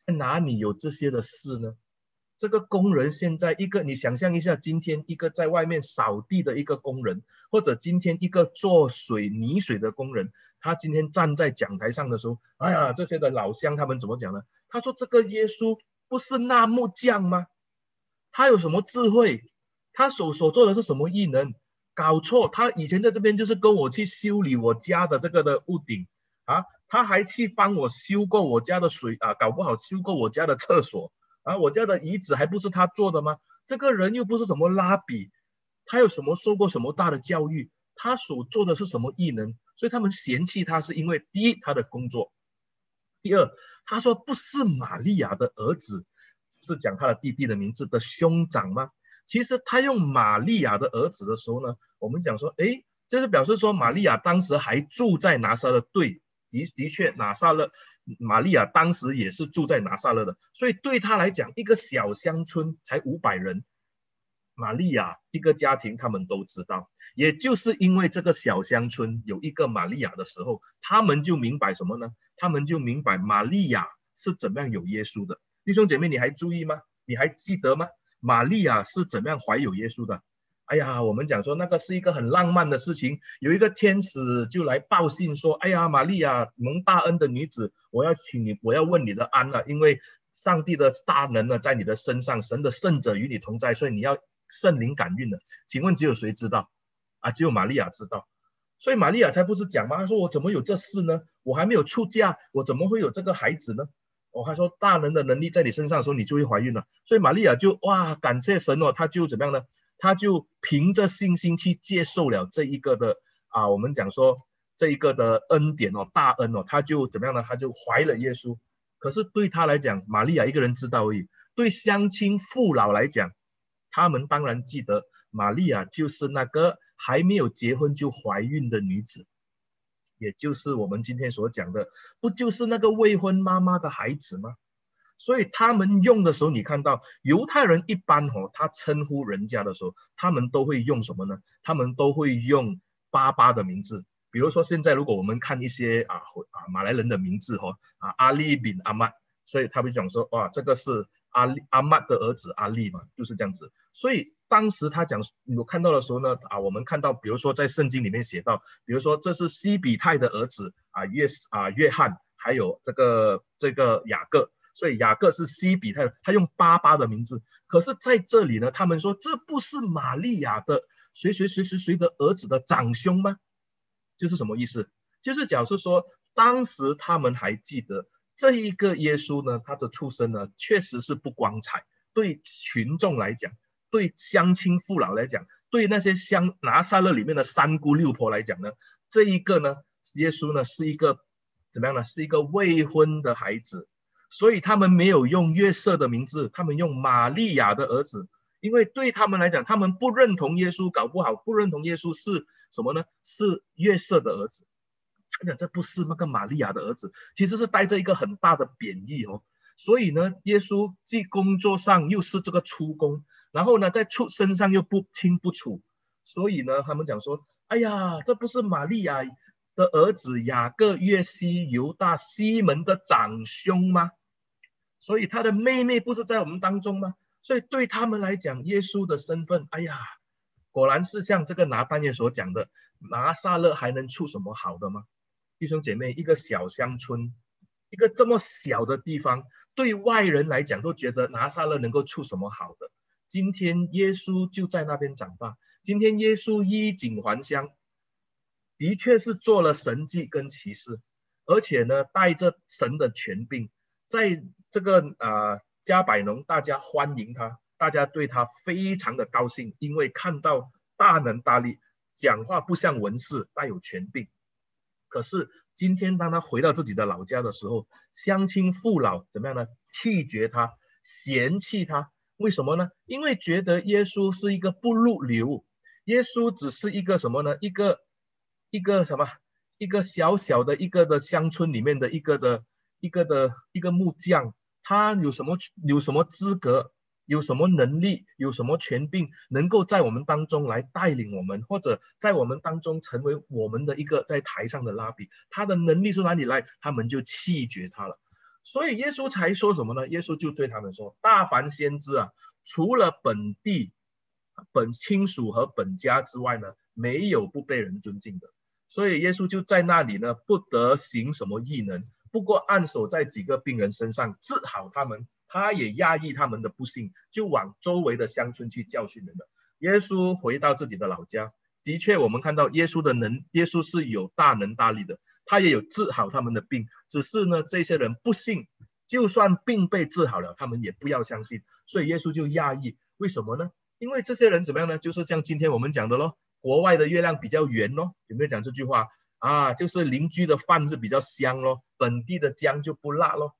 哪里有这些的事呢？这个工人现在一个，你想象一下，今天一个在外面扫地的一个工人，或者今天一个做水泥水的工人。 他今天站在讲台上的时候，哎呀，这些的老乡他们怎么讲呢？他说：“这个耶稣不是那木匠吗？他有什么智慧？他所所做的是什么异能？搞错！他以前在这边就是跟我去修理我家的这个的屋顶啊，他还去帮我修过我家的水啊，搞不好修过我家的厕所啊，我家的椅子还不是他做的吗？这个人又不是什么拉比，他有什么受过什么大的教育？他所做的是什么异能？” 所以他们嫌弃他，是因为第一他的工作，第二他说不是玛利亚的儿子，是讲他的弟弟的名字的兄长吗？其实他用玛利亚的儿子的时候呢，我们讲说，哎，这就表示说玛利亚当时还住在拿撒勒，对，的的确拿撒勒，玛利亚当时也是住在拿撒勒的，所以对他来讲，一个小乡村才五百人。 玛利亚一个家庭，他们都知道，也就是因为这个小乡村有一个玛利亚的时候，他们就明白什么呢？他们就明白玛利亚是怎么样有耶稣的。弟兄姐妹，你还注意吗？你还记得吗？玛利亚是怎么样怀有耶稣的？哎呀，我们讲说那个是一个很浪漫的事情，有一个天使就来报信说：“哎呀，玛利亚蒙大恩的女子，我要请你，我要问你的安了、啊，因为上帝的大能呢在你的身上，神的圣者与你同在，所以你要。” 圣灵感孕的，请问只有谁知道啊？只有玛利亚知道，所以玛利亚才不是讲嘛，她说我怎么有这事呢？我还没有出嫁，我怎么会有这个孩子呢？哦，她说大能的能力在你身上的时候，你就会怀孕了。所以玛利亚就哇，感谢神哦，她就怎么样呢？她就凭着信心去接受了这一个的啊，我们讲说这一个的恩典哦，大恩哦，她就怎么样呢？她就怀了耶稣。可是对她来讲，玛利亚一个人知道而已。对乡亲父老来讲， 他们当然记得，玛利亚就是那个还没有结婚就怀孕的女子，也就是我们今天所讲的，不就是那个未婚妈妈的孩子吗？所以他们用的时候，你看到犹太人一般哦，他称呼人家的时候，他们都会用什么呢？他们都会用爸爸的名字。比如说现在如果我们看一些啊啊马来人的名字哦，啊阿里bin阿曼，所以他们讲说哇，这个是。 阿利阿曼的儿子阿利嘛，就是这样子。所以当时他讲，我看到的时候呢，啊，我们看到，比如说在圣经里面写到，比如说这是西比泰的儿子啊约啊约翰，还有这个这个雅各，所以雅各是西比泰，他用巴巴的名字。可是在这里呢，他们说这不是玛利亚的谁谁谁谁谁的儿子的长兄吗？就是什么意思？就是假设说，当时他们还记得。 这一个耶稣呢，他的出身呢，确实是不光彩。对群众来讲，对乡亲父老来讲，对那些乡拿撒勒里面的三姑六婆来讲呢，这一个呢，耶稣呢是一个怎么样呢？是一个未婚的孩子，所以他们没有用约瑟的名字，他们用玛利亚的儿子，因为对他们来讲，他们不认同耶稣，搞不好不认同耶稣是什么呢？是约瑟的儿子。 这不是那个玛利亚的儿子，其实是带着一个很大的贬义哦。所以呢，耶稣既工作上又是这个出工，然后呢，在出身上又不清不楚。所以呢，他们讲说：“哎呀，这不是玛利亚的儿子雅各、约西、犹大、西门的长兄吗？所以他的妹妹不是在我们当中吗？”所以对他们来讲，耶稣的身份，哎呀，果然是像这个拿但业所讲的，拿撒勒还能出什么好的吗？弟兄姐妹，一个小乡村，一个这么小的地方，对外人来讲都觉得拿撒勒能够出什么好的。今天耶稣就在那边长大，今天耶稣衣锦还乡，的确是做了神迹跟奇事，而且呢，带着神的权柄，在这个啊、呃、加百农，大家欢迎他。 大家对他非常的高兴，因为看到大能大力，讲话不像文士，带有权柄。可是今天当他回到自己的老家的时候，乡亲父老怎么样呢？拒绝他，嫌弃他，为什么呢？因为觉得耶稣是一个不入流，耶稣只是一个什么呢？一个一个什么？一个小小的一个的乡村里面的一个的一个的一个木匠，他有什么有什么资格？ 有什么能力，有什么权柄，能够在我们当中来带领我们，或者在我们当中成为我们的一个在台上的拉比，他的能力从哪里来？他们就弃绝他了。所以耶稣才说什么呢？耶稣就对他们说：“大凡先知啊，除了本地、本亲属和本家之外呢，没有不被人尊敬的。”所以耶稣就在那里呢，不得行什么异能，不过按手在几个病人身上，治好他们。 他也压抑他们的不幸，就往周围的乡村去教训人了。耶稣回到自己的老家，的确，我们看到耶稣的能，耶稣是有大能大力的，他也有治好他们的病。只是呢，这些人不信，就算病被治好了，他们也不要相信。所以耶稣就压抑，为什么呢？因为这些人怎么样呢？就是像今天我们讲的咯，国外的月亮比较圆咯，有没有讲这句话啊？就是邻居的饭是比较香咯，本地的姜就不辣咯。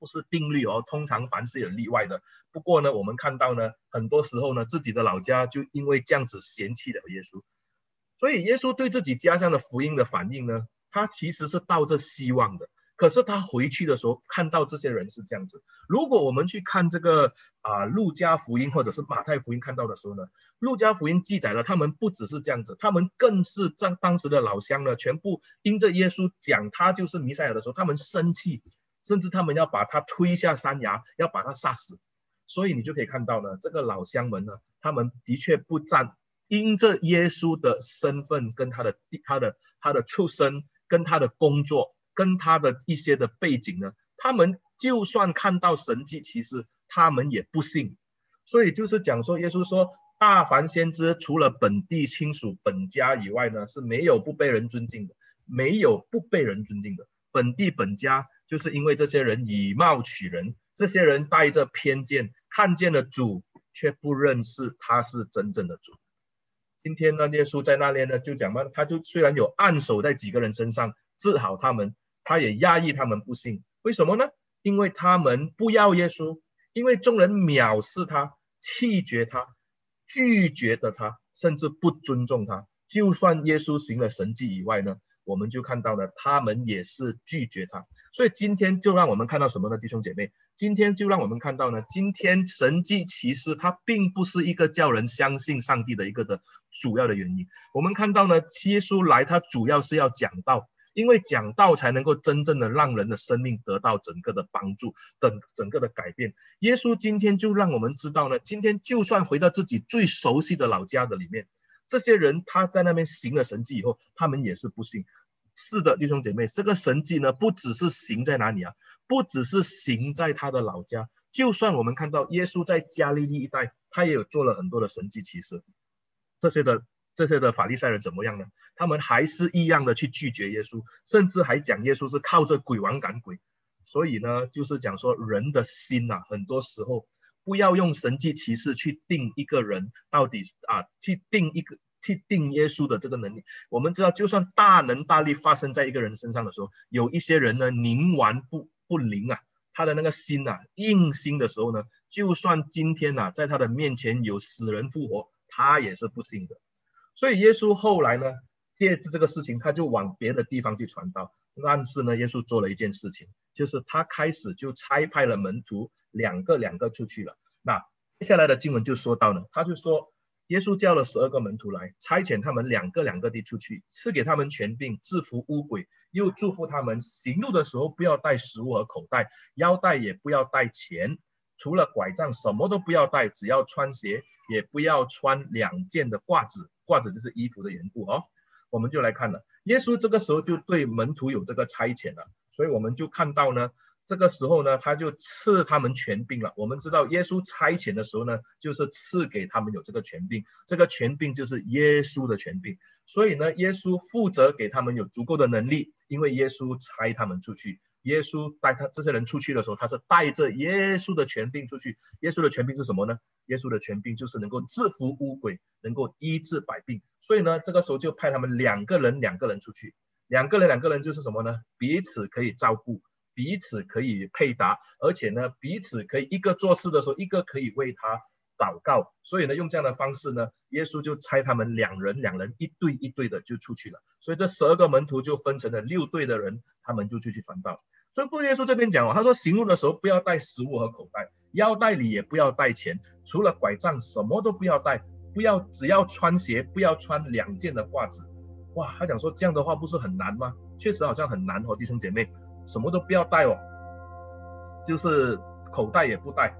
不是定律哦，通常凡是有例外的。不过呢，我们看到呢，很多时候呢，自己的老家就因为这样子嫌弃了耶稣。所以耶稣对自己家乡的福音的反应呢，他其实是抱着希望的。可是他回去的时候，看到这些人是这样子。如果我们去看这个啊、呃、路加福音或者是马太福音看到的时候呢，路加福音记载了他们不只是这样子，他们更是当当时的老乡呢，全部因着耶稣讲他就是弥赛亚的时候，他们生气。 甚至他们要把他推下山崖，要把他杀死，所以你就可以看到呢，这个老乡们呢，他们的确不沾，因着耶稣的身份跟他的他的他的出身、跟他的工作、跟他的一些的背景呢，他们就算看到神迹奇事，他们也不信。所以就是讲说，耶稣说，大凡先知除了本地亲属、本家以外呢，是没有不被人尊敬的，没有不被人尊敬的，本地本家。 就是因为这些人以貌取人，这些人带着偏见，看见了主却不认识他是真正的主。今天呢，耶稣在那边呢就讲嘛，他就虽然有按手在几个人身上治好他们，他也压抑他们不信。为什么呢？因为他们不要耶稣，因为众人藐视他、弃绝他、拒绝的他，甚至不尊重他。就算耶稣行了神迹以外呢？ 我们就看到了，他们也是拒绝他，所以今天就让我们看到什么呢，弟兄姐妹？今天就让我们看到呢，今天神迹奇事它并不是一个叫人相信上帝的一个的主要的原因。我们看到呢，耶稣来他主要是要讲道，因为讲道才能够真正的让人的生命得到整个的帮助，整整个的改变。耶稣今天就让我们知道呢，今天就算回到自己最熟悉的老家的里面。 这些人他在那边行了神迹以后，他们也是不信。是的，弟兄姐妹，这个神迹呢，不只是行在哪里啊，不只是行在他的老家。就算我们看到耶稣在加利利一带，他也有做了很多的神迹奇事。这些的这些的法利赛人怎么样呢？他们还是一样的去拒绝耶稣，甚至还讲耶稣是靠着鬼王赶鬼。所以呢，就是讲说人的心呐、啊，很多时候。 不要用神迹奇事去定一个人到底啊，去定一个去定耶稣的这个能力。我们知道，就算大能大力发生在一个人身上的时候，有一些人呢宁顽不不灵啊，他的那个心啊硬心的时候呢，就算今天呐、啊、在他的面前有死人复活，他也是不信的。所以耶稣后来呢，借这个事情，他就往别的地方去传道。但是呢，耶稣做了一件事情，就是他开始就差派了门徒。 两个两个出去了。那接下来的经文就说到呢，他就说，耶稣叫了十二个门徒来，差遣他们两个两个地出去，赐给他们权柄，制服污鬼，又祝福他们行路的时候不要带食物和口袋，腰带也不要带钱，除了拐杖什么都不要带，只要穿鞋，也不要穿两件的褂子，褂子就是衣服的缘故哦。我们就来看了，耶稣这个时候就对门徒有这个差遣了，所以我们就看到呢，这个时候呢，他就赐他们权柄了。我们知道耶稣差遣的时候呢，就是赐给他们有这个权柄，这个权柄就是耶稣的权柄。所以呢，耶稣负责给他们有足够的能力，因为耶稣差他们出去。耶稣带他这些人出去的时候，他是带着耶稣的权柄出去。耶稣的权柄是什么呢？耶稣的权柄就是能够制服污鬼，能够医治百病。所以呢，这个时候就派他们两个人两个人出去，两个人两个人就是什么呢？彼此可以照顾，彼此可以配搭，而且呢，彼此可以一个做事的时候，一个可以为他祷告。所以呢，用这样的方式呢，耶稣就差他们两人两人一对一对的就出去了。所以这十二个门徒就分成了六队的人，他们就出去传道。所以对耶稣这边讲哦，他说行路的时候不要带食物和口袋，腰带里也不要带钱，除了拐杖什么都不要带，不要只要穿鞋，不要穿两件的褂子。哇，他讲说这样的话不是很难吗？确实好像很难哦，弟兄姐妹，什么都不要带哦，就是口袋也不带。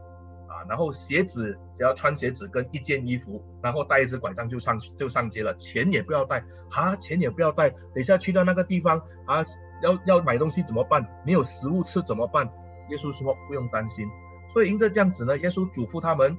然后鞋子只要穿鞋子跟一件衣服，然后带一只拐杖就上就上街了。钱也不要带啊，钱也不要带。等一下去到那个地方啊，要要买东西怎么办？没有食物吃怎么办？耶稣说不用担心。所以因着这样子呢，耶稣嘱咐他们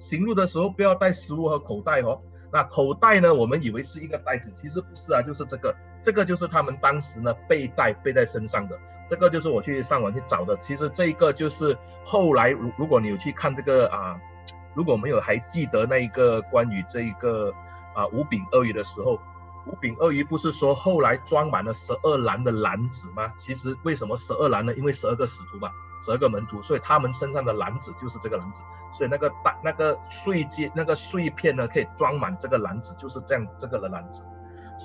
行路的时候不要带食物和口袋哦。那口袋呢，我们以为是一个袋子，其实不是啊，就是这个，这个就是他们当时呢背带背在身上的，这个就是我去上网去找的。其实这一个就是后来，如如果你有去看这个啊，如果没有还记得那一个关于这一个啊五饼二鱼的时候，五饼二鱼不是说后来装满了十二篮的篮子吗？其实为什么十二篮呢？因为十二个使徒嘛，十二个门徒，所以他们身上的篮子就是这个篮子，所以那个大那个碎片那个碎片呢，可以装满这个篮子，就是这样这个的篮子。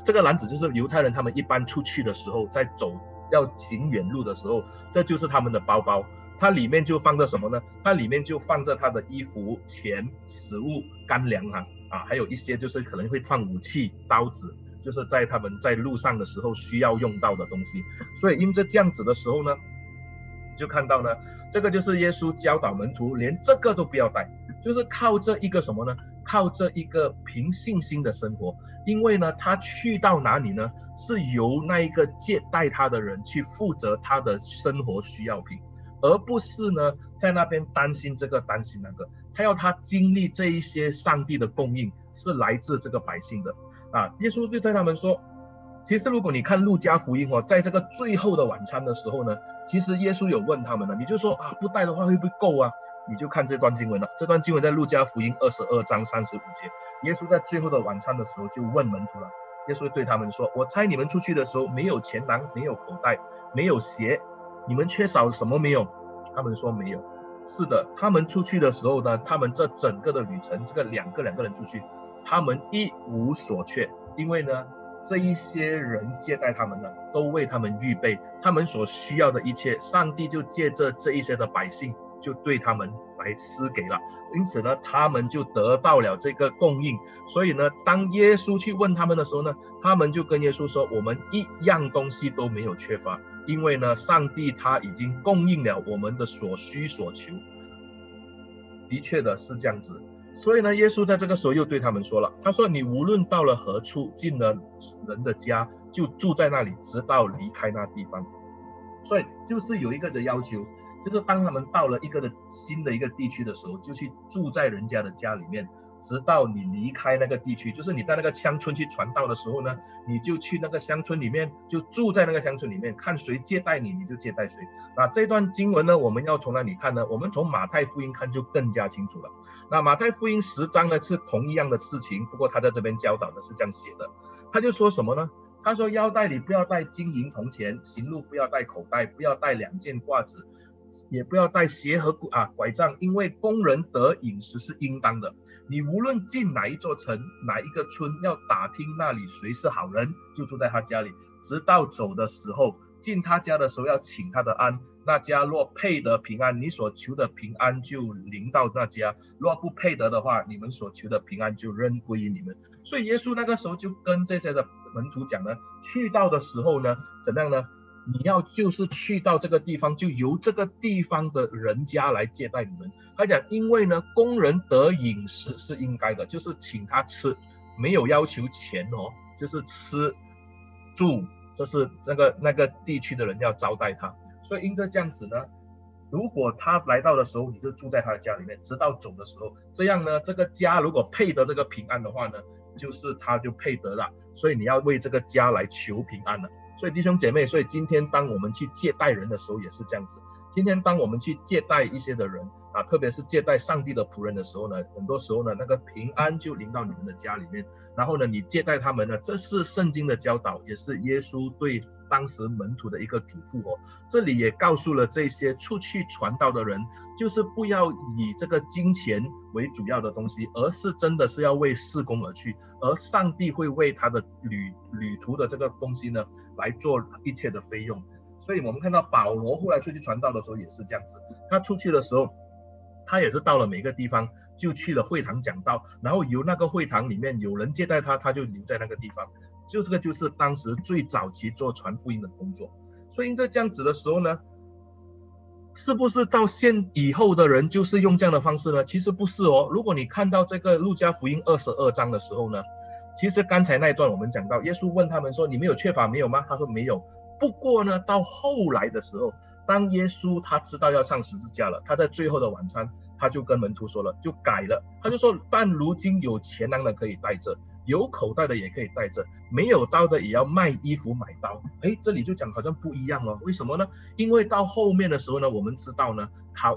这个篮子就是犹太人他们一般出去的时候，在走要行远路的时候，这就是他们的包包。它里面就放着什么呢？它里面就放着他的衣服、钱、食物、干粮啊啊，还有一些就是可能会放武器、刀子。就是在他们在路上的时候需要用到的东西。所以因着这样子的时候呢，就看到呢，这个就是耶稣教导门徒连这个都不要带，就是靠这一个什么呢？靠这一个凭信心的生活。因为呢，他去到哪里呢，是由那一个接待他的人去负责他的生活需要品，而不是呢在那边担心这个担心那个。他要他经历这一些上帝的供应是来自这个百姓的啊。耶稣就对他们说，其实如果你看路加福音哦，在这个最后的晚餐的时候呢，其实耶稣有问他们了，你就说啊，不带的话会不会够啊？你就看这段经文了，这段经文在路加福音二十二章三十五节，耶稣在最后的晚餐的时候就问门徒了，耶稣对他们说，我猜你们出去的时候没有钱囊，没有口袋，没有鞋，你们缺少什么没有？他们说没有。是的，他们出去的时候呢，他们这整个的旅程，这个两个两个人出去，他们一无所缺，因为呢，这一些人接待他们呢，都为他们预备他们所需要的一切，上帝就借着这一些的百姓，就对他们来施给了，因此呢，他们就得到了这个供应。所以呢，当耶稣去问他们的时候呢，他们就跟耶稣说，我们一样东西都没有缺乏，因为呢，上帝他已经供应了我们的所需所求。的确的是这样子。所以呢，耶稣在这个时候又对他们说了，他说，你无论到了何处，进了人的家，就住在那里，直到离开那地方。所以就是有一个的要求，就是当他们到了一个的新的一个地区的时候，就去住在人家的家里面，直到你离开那个地区。就是你在那个乡村去传道的时候呢，你就去那个乡村里面，就住在那个乡村里面，看谁接待你，你就接待谁。那这段经文呢，我们要从哪里看呢？我们从马太福音看就更加清楚了。那马太福音十章呢，是同一样的事情，不过他在这边教导的是这样写的，他就说什么呢？他说，腰带里不要带金银铜钱，行路不要带口袋，不要带两件褂子，也不要带鞋和啊拐杖，因为工人得饮食是应当的。你无论进哪一座城，哪一个村，要打听那里谁是好人，就住在他家里，直到走的时候，进他家的时候要请他的安。那家若配得平安，你所求的平安就临到那家；若不配得的话，你们所求的平安就仍归于你们。所以耶稣那个时候就跟这些的门徒讲呢，去到的时候呢，怎么样呢？你要就是去到这个地方，就由这个地方的人家来接待你们。他讲，因为呢，工人得饮食是应该的，就是请他吃，没有要求钱哦，就是吃住，这是那个那个地区的人要招待他。所以因着这样子呢，如果他来到的时候，你就住在他的家里面，直到走的时候，这样呢，这个家如果配得这个平安的话呢，就是他就配得了。所以你要为这个家来求平安了。所以弟兄姐妹，所以今天当我们去接待人的时候也是这样子。今天当我们去接待一些的人啊，特别是接待上帝的仆人的时候呢，很多时候呢，那个平安就临到你们的家里面。然后呢，你接待他们呢，这是圣经的教导，也是耶稣对当时门徒的一个嘱咐哦。这里也告诉了这些出去传道的人，就是不要以这个金钱为主要的东西，而是真的是要为事工而去，而上帝会为他的 旅, 旅途的这个东西呢，来做一切的费用。所以我们看到保罗后来出去传道的时候也是这样子，他出去的时候，他也是到了每个地方，就去了会堂讲道，然后由那个会堂里面有人接待他，他就留在那个地方。就这个就是当时最早期做传福音的工作。所以因着这样子的时候呢，是不是到现以后的人就是用这样的方式呢？其实不是哦。如果你看到这个路加福音二十二章的时候呢，其实刚才那一段我们讲到，耶稣问他们说，你们有缺乏没有吗？他说没有。不过呢，到后来的时候，当耶稣他知道要上十字架了，他在最后的晚餐，他就跟门徒说了，就改了，他就说，但如今有钱囊的可以带着，有口袋的也可以带着，没有刀的也要卖衣服买刀。诶，这里就讲好像不一样了，为什么呢？因为到后面的时候呢，我们知道呢，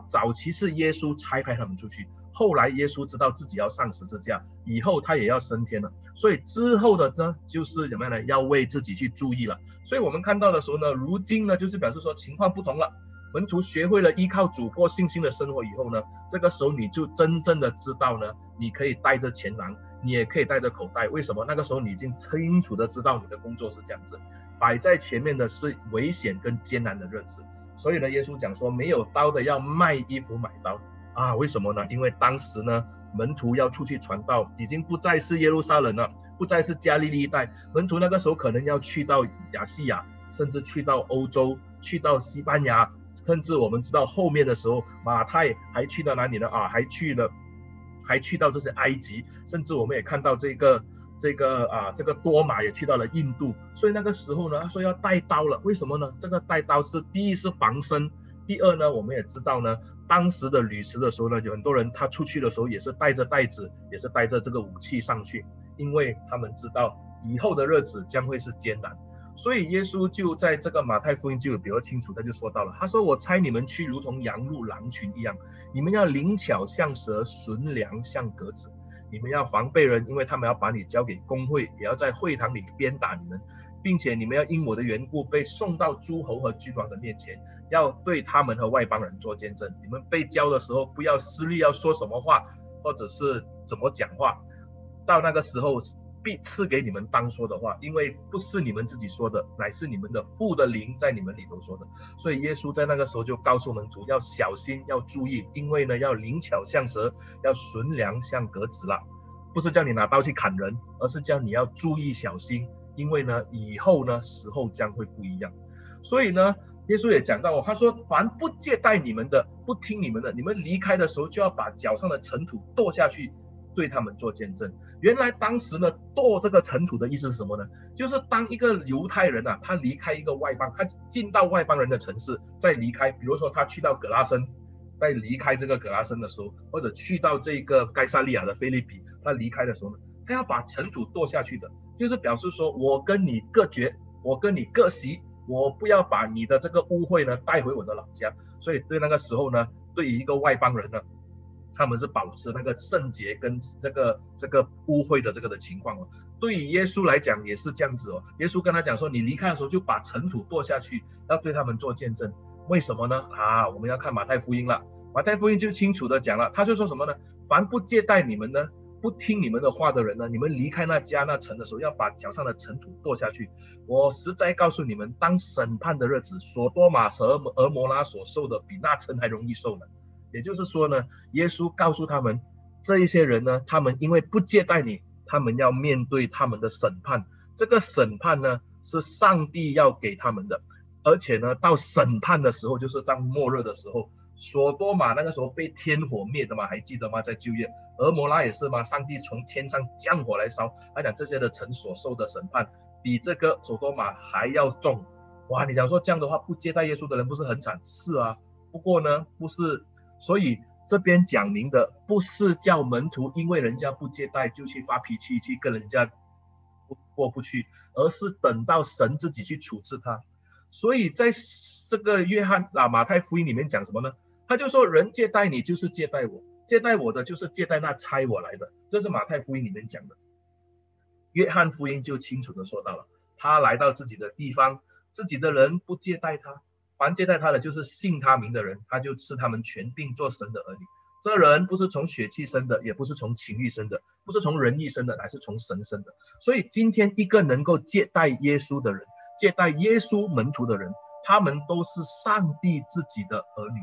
早期是耶稣差派他们出去，后来耶稣知道自己要上十字架，以后他也要升天了，所以之后的呢，就是怎么样呢？要为自己去注意了。所以我们看到的时候呢，如今呢，就是表示说情况不同了。门徒学会了依靠主过信心的生活以后呢，这个时候你就真正的知道呢，你可以带着钱囊，你也可以带着口袋。为什么？那个时候你已经清楚的知道你的工作是这样子，摆在前面的是危险跟艰难的日子。所以呢，耶稣讲说，没有刀的要卖衣服买刀啊，为什么呢？因为当时呢，门徒要出去传道，已经不再是耶路撒冷了，不再是加利利一带，门徒那个时候可能要去到亚细亚，甚至去到欧洲，去到西班牙，甚至我们知道后面的时候，马太还去到哪里呢？啊，还去了，还去到这些埃及，甚至我们也看到这个这个啊这个多马也去到了印度。所以那个时候呢，他说要带刀了，为什么呢？这个带刀是第一是防身，第二呢，我们也知道呢，当时的旅行的时候呢，有很多人他出去的时候也是带着袋子，也是带着这个武器上去，因为他们知道以后的日子将会是艰难。所以耶稣就在这个马太福音就比较清楚，他就说到了，他说，我差你们去如同羊入狼群一样，你们要灵巧像蛇，驯良像鸽子，你们要防备人，因为他们要把你交给公会，也要在会堂里鞭打你们，并且你们要因我的缘故被送到诸侯和君王的面前，要对他们和外邦人做见证。你们被交的时候，不要思虑要说什么话，或者是怎么讲话，到那个时候必赐给你们当说的话，因为不是你们自己说的，乃是你们的父的灵在你们里头说的。所以耶稣在那个时候就告诉门徒要小心，要注意，因为呢，要灵巧像蛇，要驯良像鸽子啦。不是叫你拿刀去砍人，而是叫你要注意小心，因为呢，以后呢，时候将会不一样。所以呢，耶稣也讲到，他说，凡不接待你们的，不听你们的，你们离开的时候就要把脚上的尘土跺下去，对他们做见证。原来当时呢，跺这个尘土的意思是什么呢？就是当一个犹太人啊，他离开一个外邦，他进到外邦人的城市，再离开，比如说他去到葛拉森，在离开这个葛拉森的时候，或者去到这个该萨利亚的菲利比，他离开的时候呢，他要把尘土跺下去的，就是表示说，我跟你隔绝，我跟你隔席，我不要把你的这个污秽呢带回我的老家。所以对那个时候呢，对于一个外邦人呢，他们是保持那个圣洁跟这个这个污秽的这个的情况哦。对于耶稣来讲也是这样子哦。耶稣跟他讲说，你离开的时候就把尘土跺下去，要对他们做见证。为什么呢？啊，我们要看马太福音了。马太福音就清楚的讲了，他就说什么呢？凡不接待你们呢，不听你们的话的人呢，你们离开那家那城的时候，要把脚上的尘土跺下去。我实在告诉你们，当审判的日子，所多玛和蛾摩拉所受的，比那城还容易受呢。也就是说呢，耶稣告诉他们，这一些人呢，他们因为不接待你，他们要面对他们的审判。这个审判呢，是上帝要给他们的。而且呢，到审判的时候，就是在末日的时候，所多玛那个时候被天火灭的嘛，还记得吗？在旧约，俄摩拉也是嘛，上帝从天上降火来烧。他讲这些的城所受的审判，比这个所多玛还要重。哇，你想说这样的话，不接待耶稣的人不是很惨？是啊，不过呢，不是，所以这边讲明的不是叫门徒，因为人家不接待就去发脾气去跟人家过不去，而是等到神自己去处置他。所以在这个约翰啊马太福音里面讲什么呢？他就说人接待你就是接待我，接待我的就是接待那差我来的，这是马太福音里面讲的。约翰福音就清楚的说到了，他来到自己的地方，自己的人不接待他，凡接待他的就是信他名的人，他就赐他们权柄做神的儿女。这人不是从血气生的，也不是从情欲生的，不是从人意生的，乃是从神生的。所以今天一个能够接待耶稣的人，接待耶稣门徒的人，他们都是上帝自己的儿女，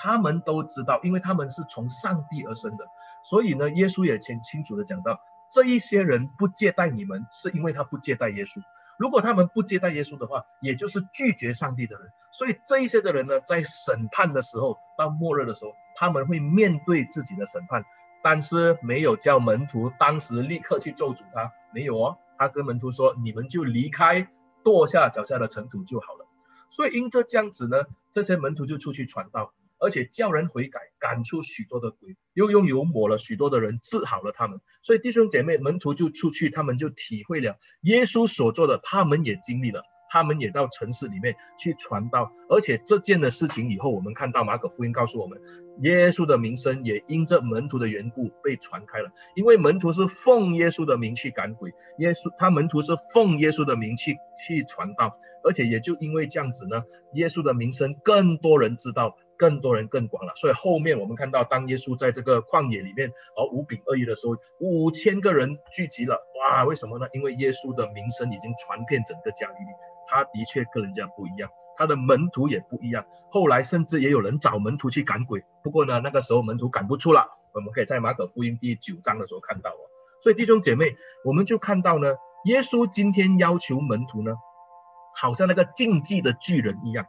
他们都知道，因为他们是从上帝而生的。所以呢，耶稣也清楚的讲到，这一些人不接待你们，是因为他不接待耶稣。如果他们不接待耶稣的话，也就是拒绝上帝的人。所以这一些的人呢，在审判的时候，到末日的时候，他们会面对自己的审判。但是没有叫门徒当时立刻去咒诅他，没有哦，他跟门徒说，你们就离开，跺下脚下的尘土就好了。所以因着这样子呢，这些门徒就出去传道，而且叫人悔改，赶出许多的鬼，又用油抹了许多的人，治好了他们。所以弟兄姐妹，门徒就出去，他们就体会了耶稣所做的，他们也经历了，他们也到城市里面去传道。而且这件的事情以后，我们看到马可福音告诉我们，耶稣的名声也因着门徒的缘故被传开了，因为门徒是奉耶稣的名去赶鬼，耶稣他门徒是奉耶稣的名去去传道，而且也就因为这样子呢，耶稣的名声更多人知道，更多人更广了。所以后面我们看到，当耶稣在这个旷野里面而五饼二鱼的时候，五千个人聚集了。哇，为什么呢？因为耶稣的名声已经传遍整个加利利，他的确跟人家不一样，他的门徒也不一样。后来甚至也有人找门徒去赶鬼，不过呢，那个时候门徒赶不出了，我们可以在马可福音第九章的时候看到哦。所以弟兄姐妹，我们就看到呢，耶稣今天要求门徒呢，好像那个竞技的巨人一样。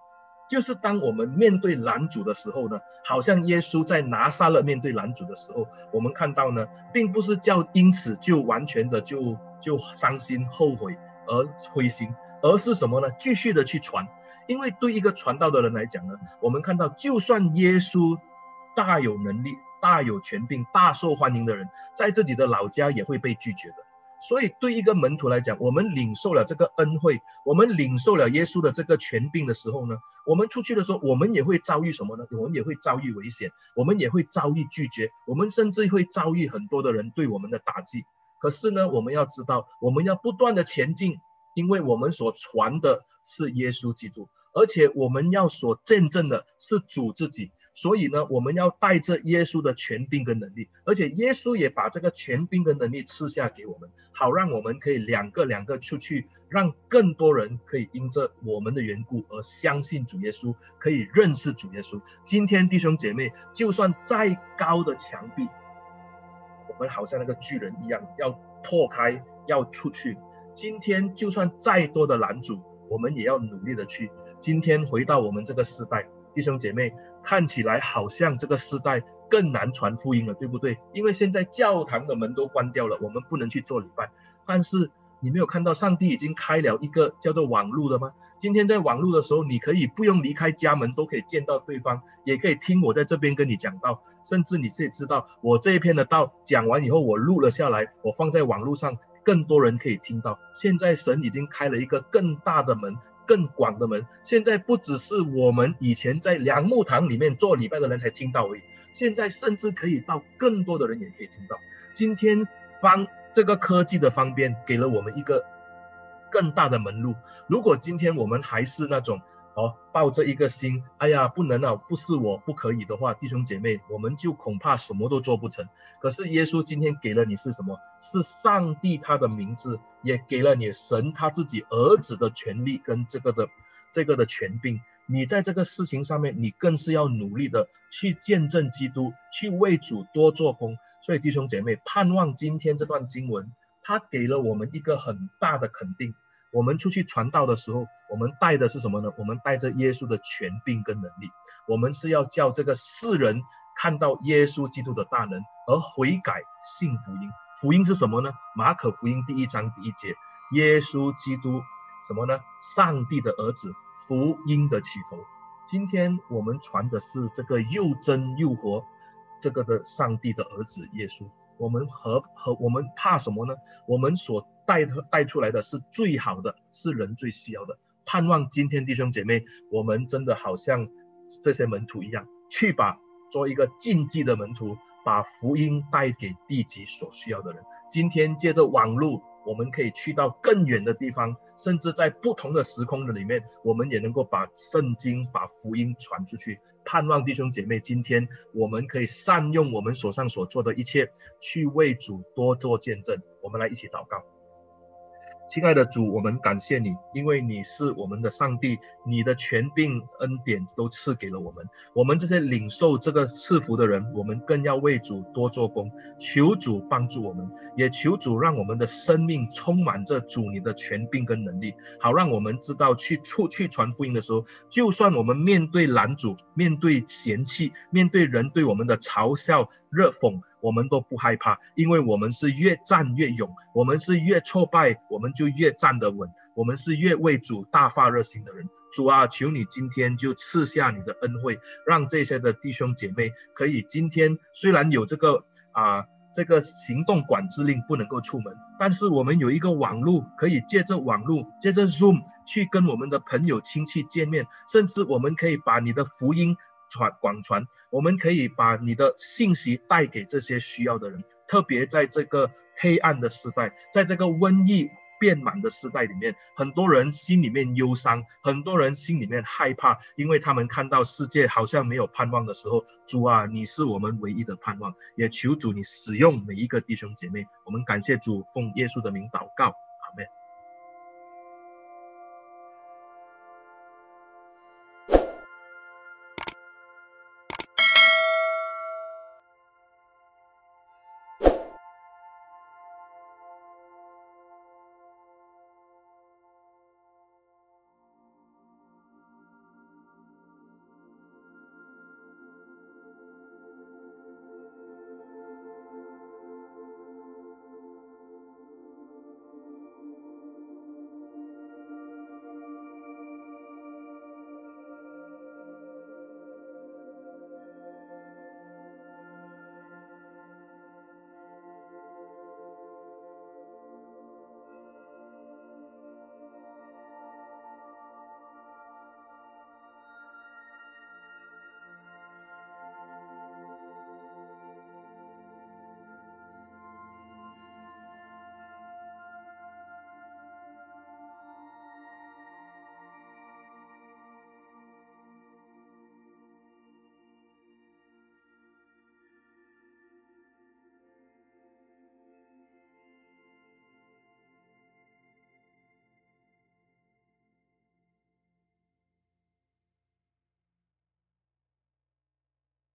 就是当我们面对拦阻的时候呢，好像耶稣在拿撒勒面对拦阻的时候，我们看到呢，并不是叫因此就完全的就就伤心后悔而灰心，而是什么呢？继续的去传。因为对一个传道的人来讲呢，我们看到就算耶稣大有能力，大有权柄，大受欢迎的人，在自己的老家也会被拒绝的。所以对一个门徒来讲，我们领受了这个恩惠，我们领受了耶稣的这个权柄的时候呢，我们出去的时候，我们也会遭遇什么呢？我们也会遭遇危险，我们也会遭遇拒绝，我们甚至会遭遇很多的人对我们的打击。可是呢，我们要知道，我们要不断的前进，因为我们所传的是耶稣基督，而且我们要所见证的是主自己。所以呢，我们要带着耶稣的权柄跟能力，而且耶稣也把这个权柄跟能力赐下给我们，好让我们可以两个两个出去，让更多人可以因着我们的缘故而相信主耶稣，可以认识主耶稣。今天弟兄姐妹，就算再高的墙壁，我们好像那个巨人一样，要破开，要出去。今天就算再多的拦阻，我们也要努力的去。今天回到我们这个时代，弟兄姐妹，看起来好像这个时代更难传福音了，对不对？因为现在教堂的门都关掉了，我们不能去做礼拜。但是你没有看到上帝已经开了一个叫做网路的吗？今天在网路的时候，你可以不用离开家门都可以见到对方，也可以听我在这边跟你讲道，甚至你自己知道我这一篇的道讲完以后，我录了下来，我放在网路上，更多人可以听到。现在神已经开了一个更大的门，更广的门。现在不只是我们以前在梁木堂里面做礼拜的人才听到而已，现在甚至可以到更多的人也可以听到。今天方这个科技的方便给了我们一个更大的门路。如果今天我们还是那种哦，抱着一个心，哎呀不能啊，不是我不可以的话，弟兄姐妹，我们就恐怕什么都做不成。可是耶稣今天给了你是什么？是上帝他的名字，也给了你神他自己儿子的权利跟这个的这个的权柄。你在这个事情上面，你更是要努力的去见证基督，去为主多做工。所以弟兄姐妹，盼望今天这段经文，他给了我们一个很大的肯定，我们出去传道的时候，我们带的是什么呢？我们带着耶稣的权柄跟能力，我们是要叫这个世人看到耶稣基督的大能而悔改信福音。福音是什么呢？马可福音第一章第一节，耶稣基督什么呢？上帝的儿子，福音的起头。今天我们传的是这个又真又活这个的上帝的儿子耶稣。我们和和我们怕什么呢？我们所带带出来的是最好的，是人最需要的。盼望今天弟兄姐妹，我们真的好像这些门徒一样，去把做一个禁忌的门徒，把福音带给地级所需要的人。今天借着网络，我们可以去到更远的地方，甚至在不同的时空的里面，我们也能够把圣经把福音传出去。盼望弟兄姐妹，今天我们可以善用我们手上所做的一切，去为主多做见证。我们来一起祷告。亲爱的主，我们感谢你，因为你是我们的上帝，你的权柄恩典都赐给了我们。我们这些领受这个赐福的人，我们更要为主多做工。求主帮助我们，也求主让我们的生命充满着主你的权柄跟能力，好让我们知道去出去传福音的时候，就算我们面对拦阻，面对嫌弃，面对人对我们的嘲笑热讽，我们都不害怕，因为我们是越战越勇，我们是越挫败，我们就越站得稳，我们是越为主大发热心的人。主啊，求你今天就赐下你的恩惠，让这些的弟兄姐妹可以今天虽然有这个啊这个行动管制令不能够出门，但是我们有一个网络，可以借着网络，借着 Zoom 去跟我们的朋友亲戚见面，甚至我们可以把你的福音广传，我们可以把你的信息带给这些需要的人。特别在这个黑暗的时代，在这个瘟疫遍满的时代里面，很多人心里面忧伤，很多人心里面害怕，因为他们看到世界好像没有盼望的时候，主啊，你是我们唯一的盼望，也求主你使用每一个弟兄姐妹。我们感谢主，奉耶稣的名祷告，阿们。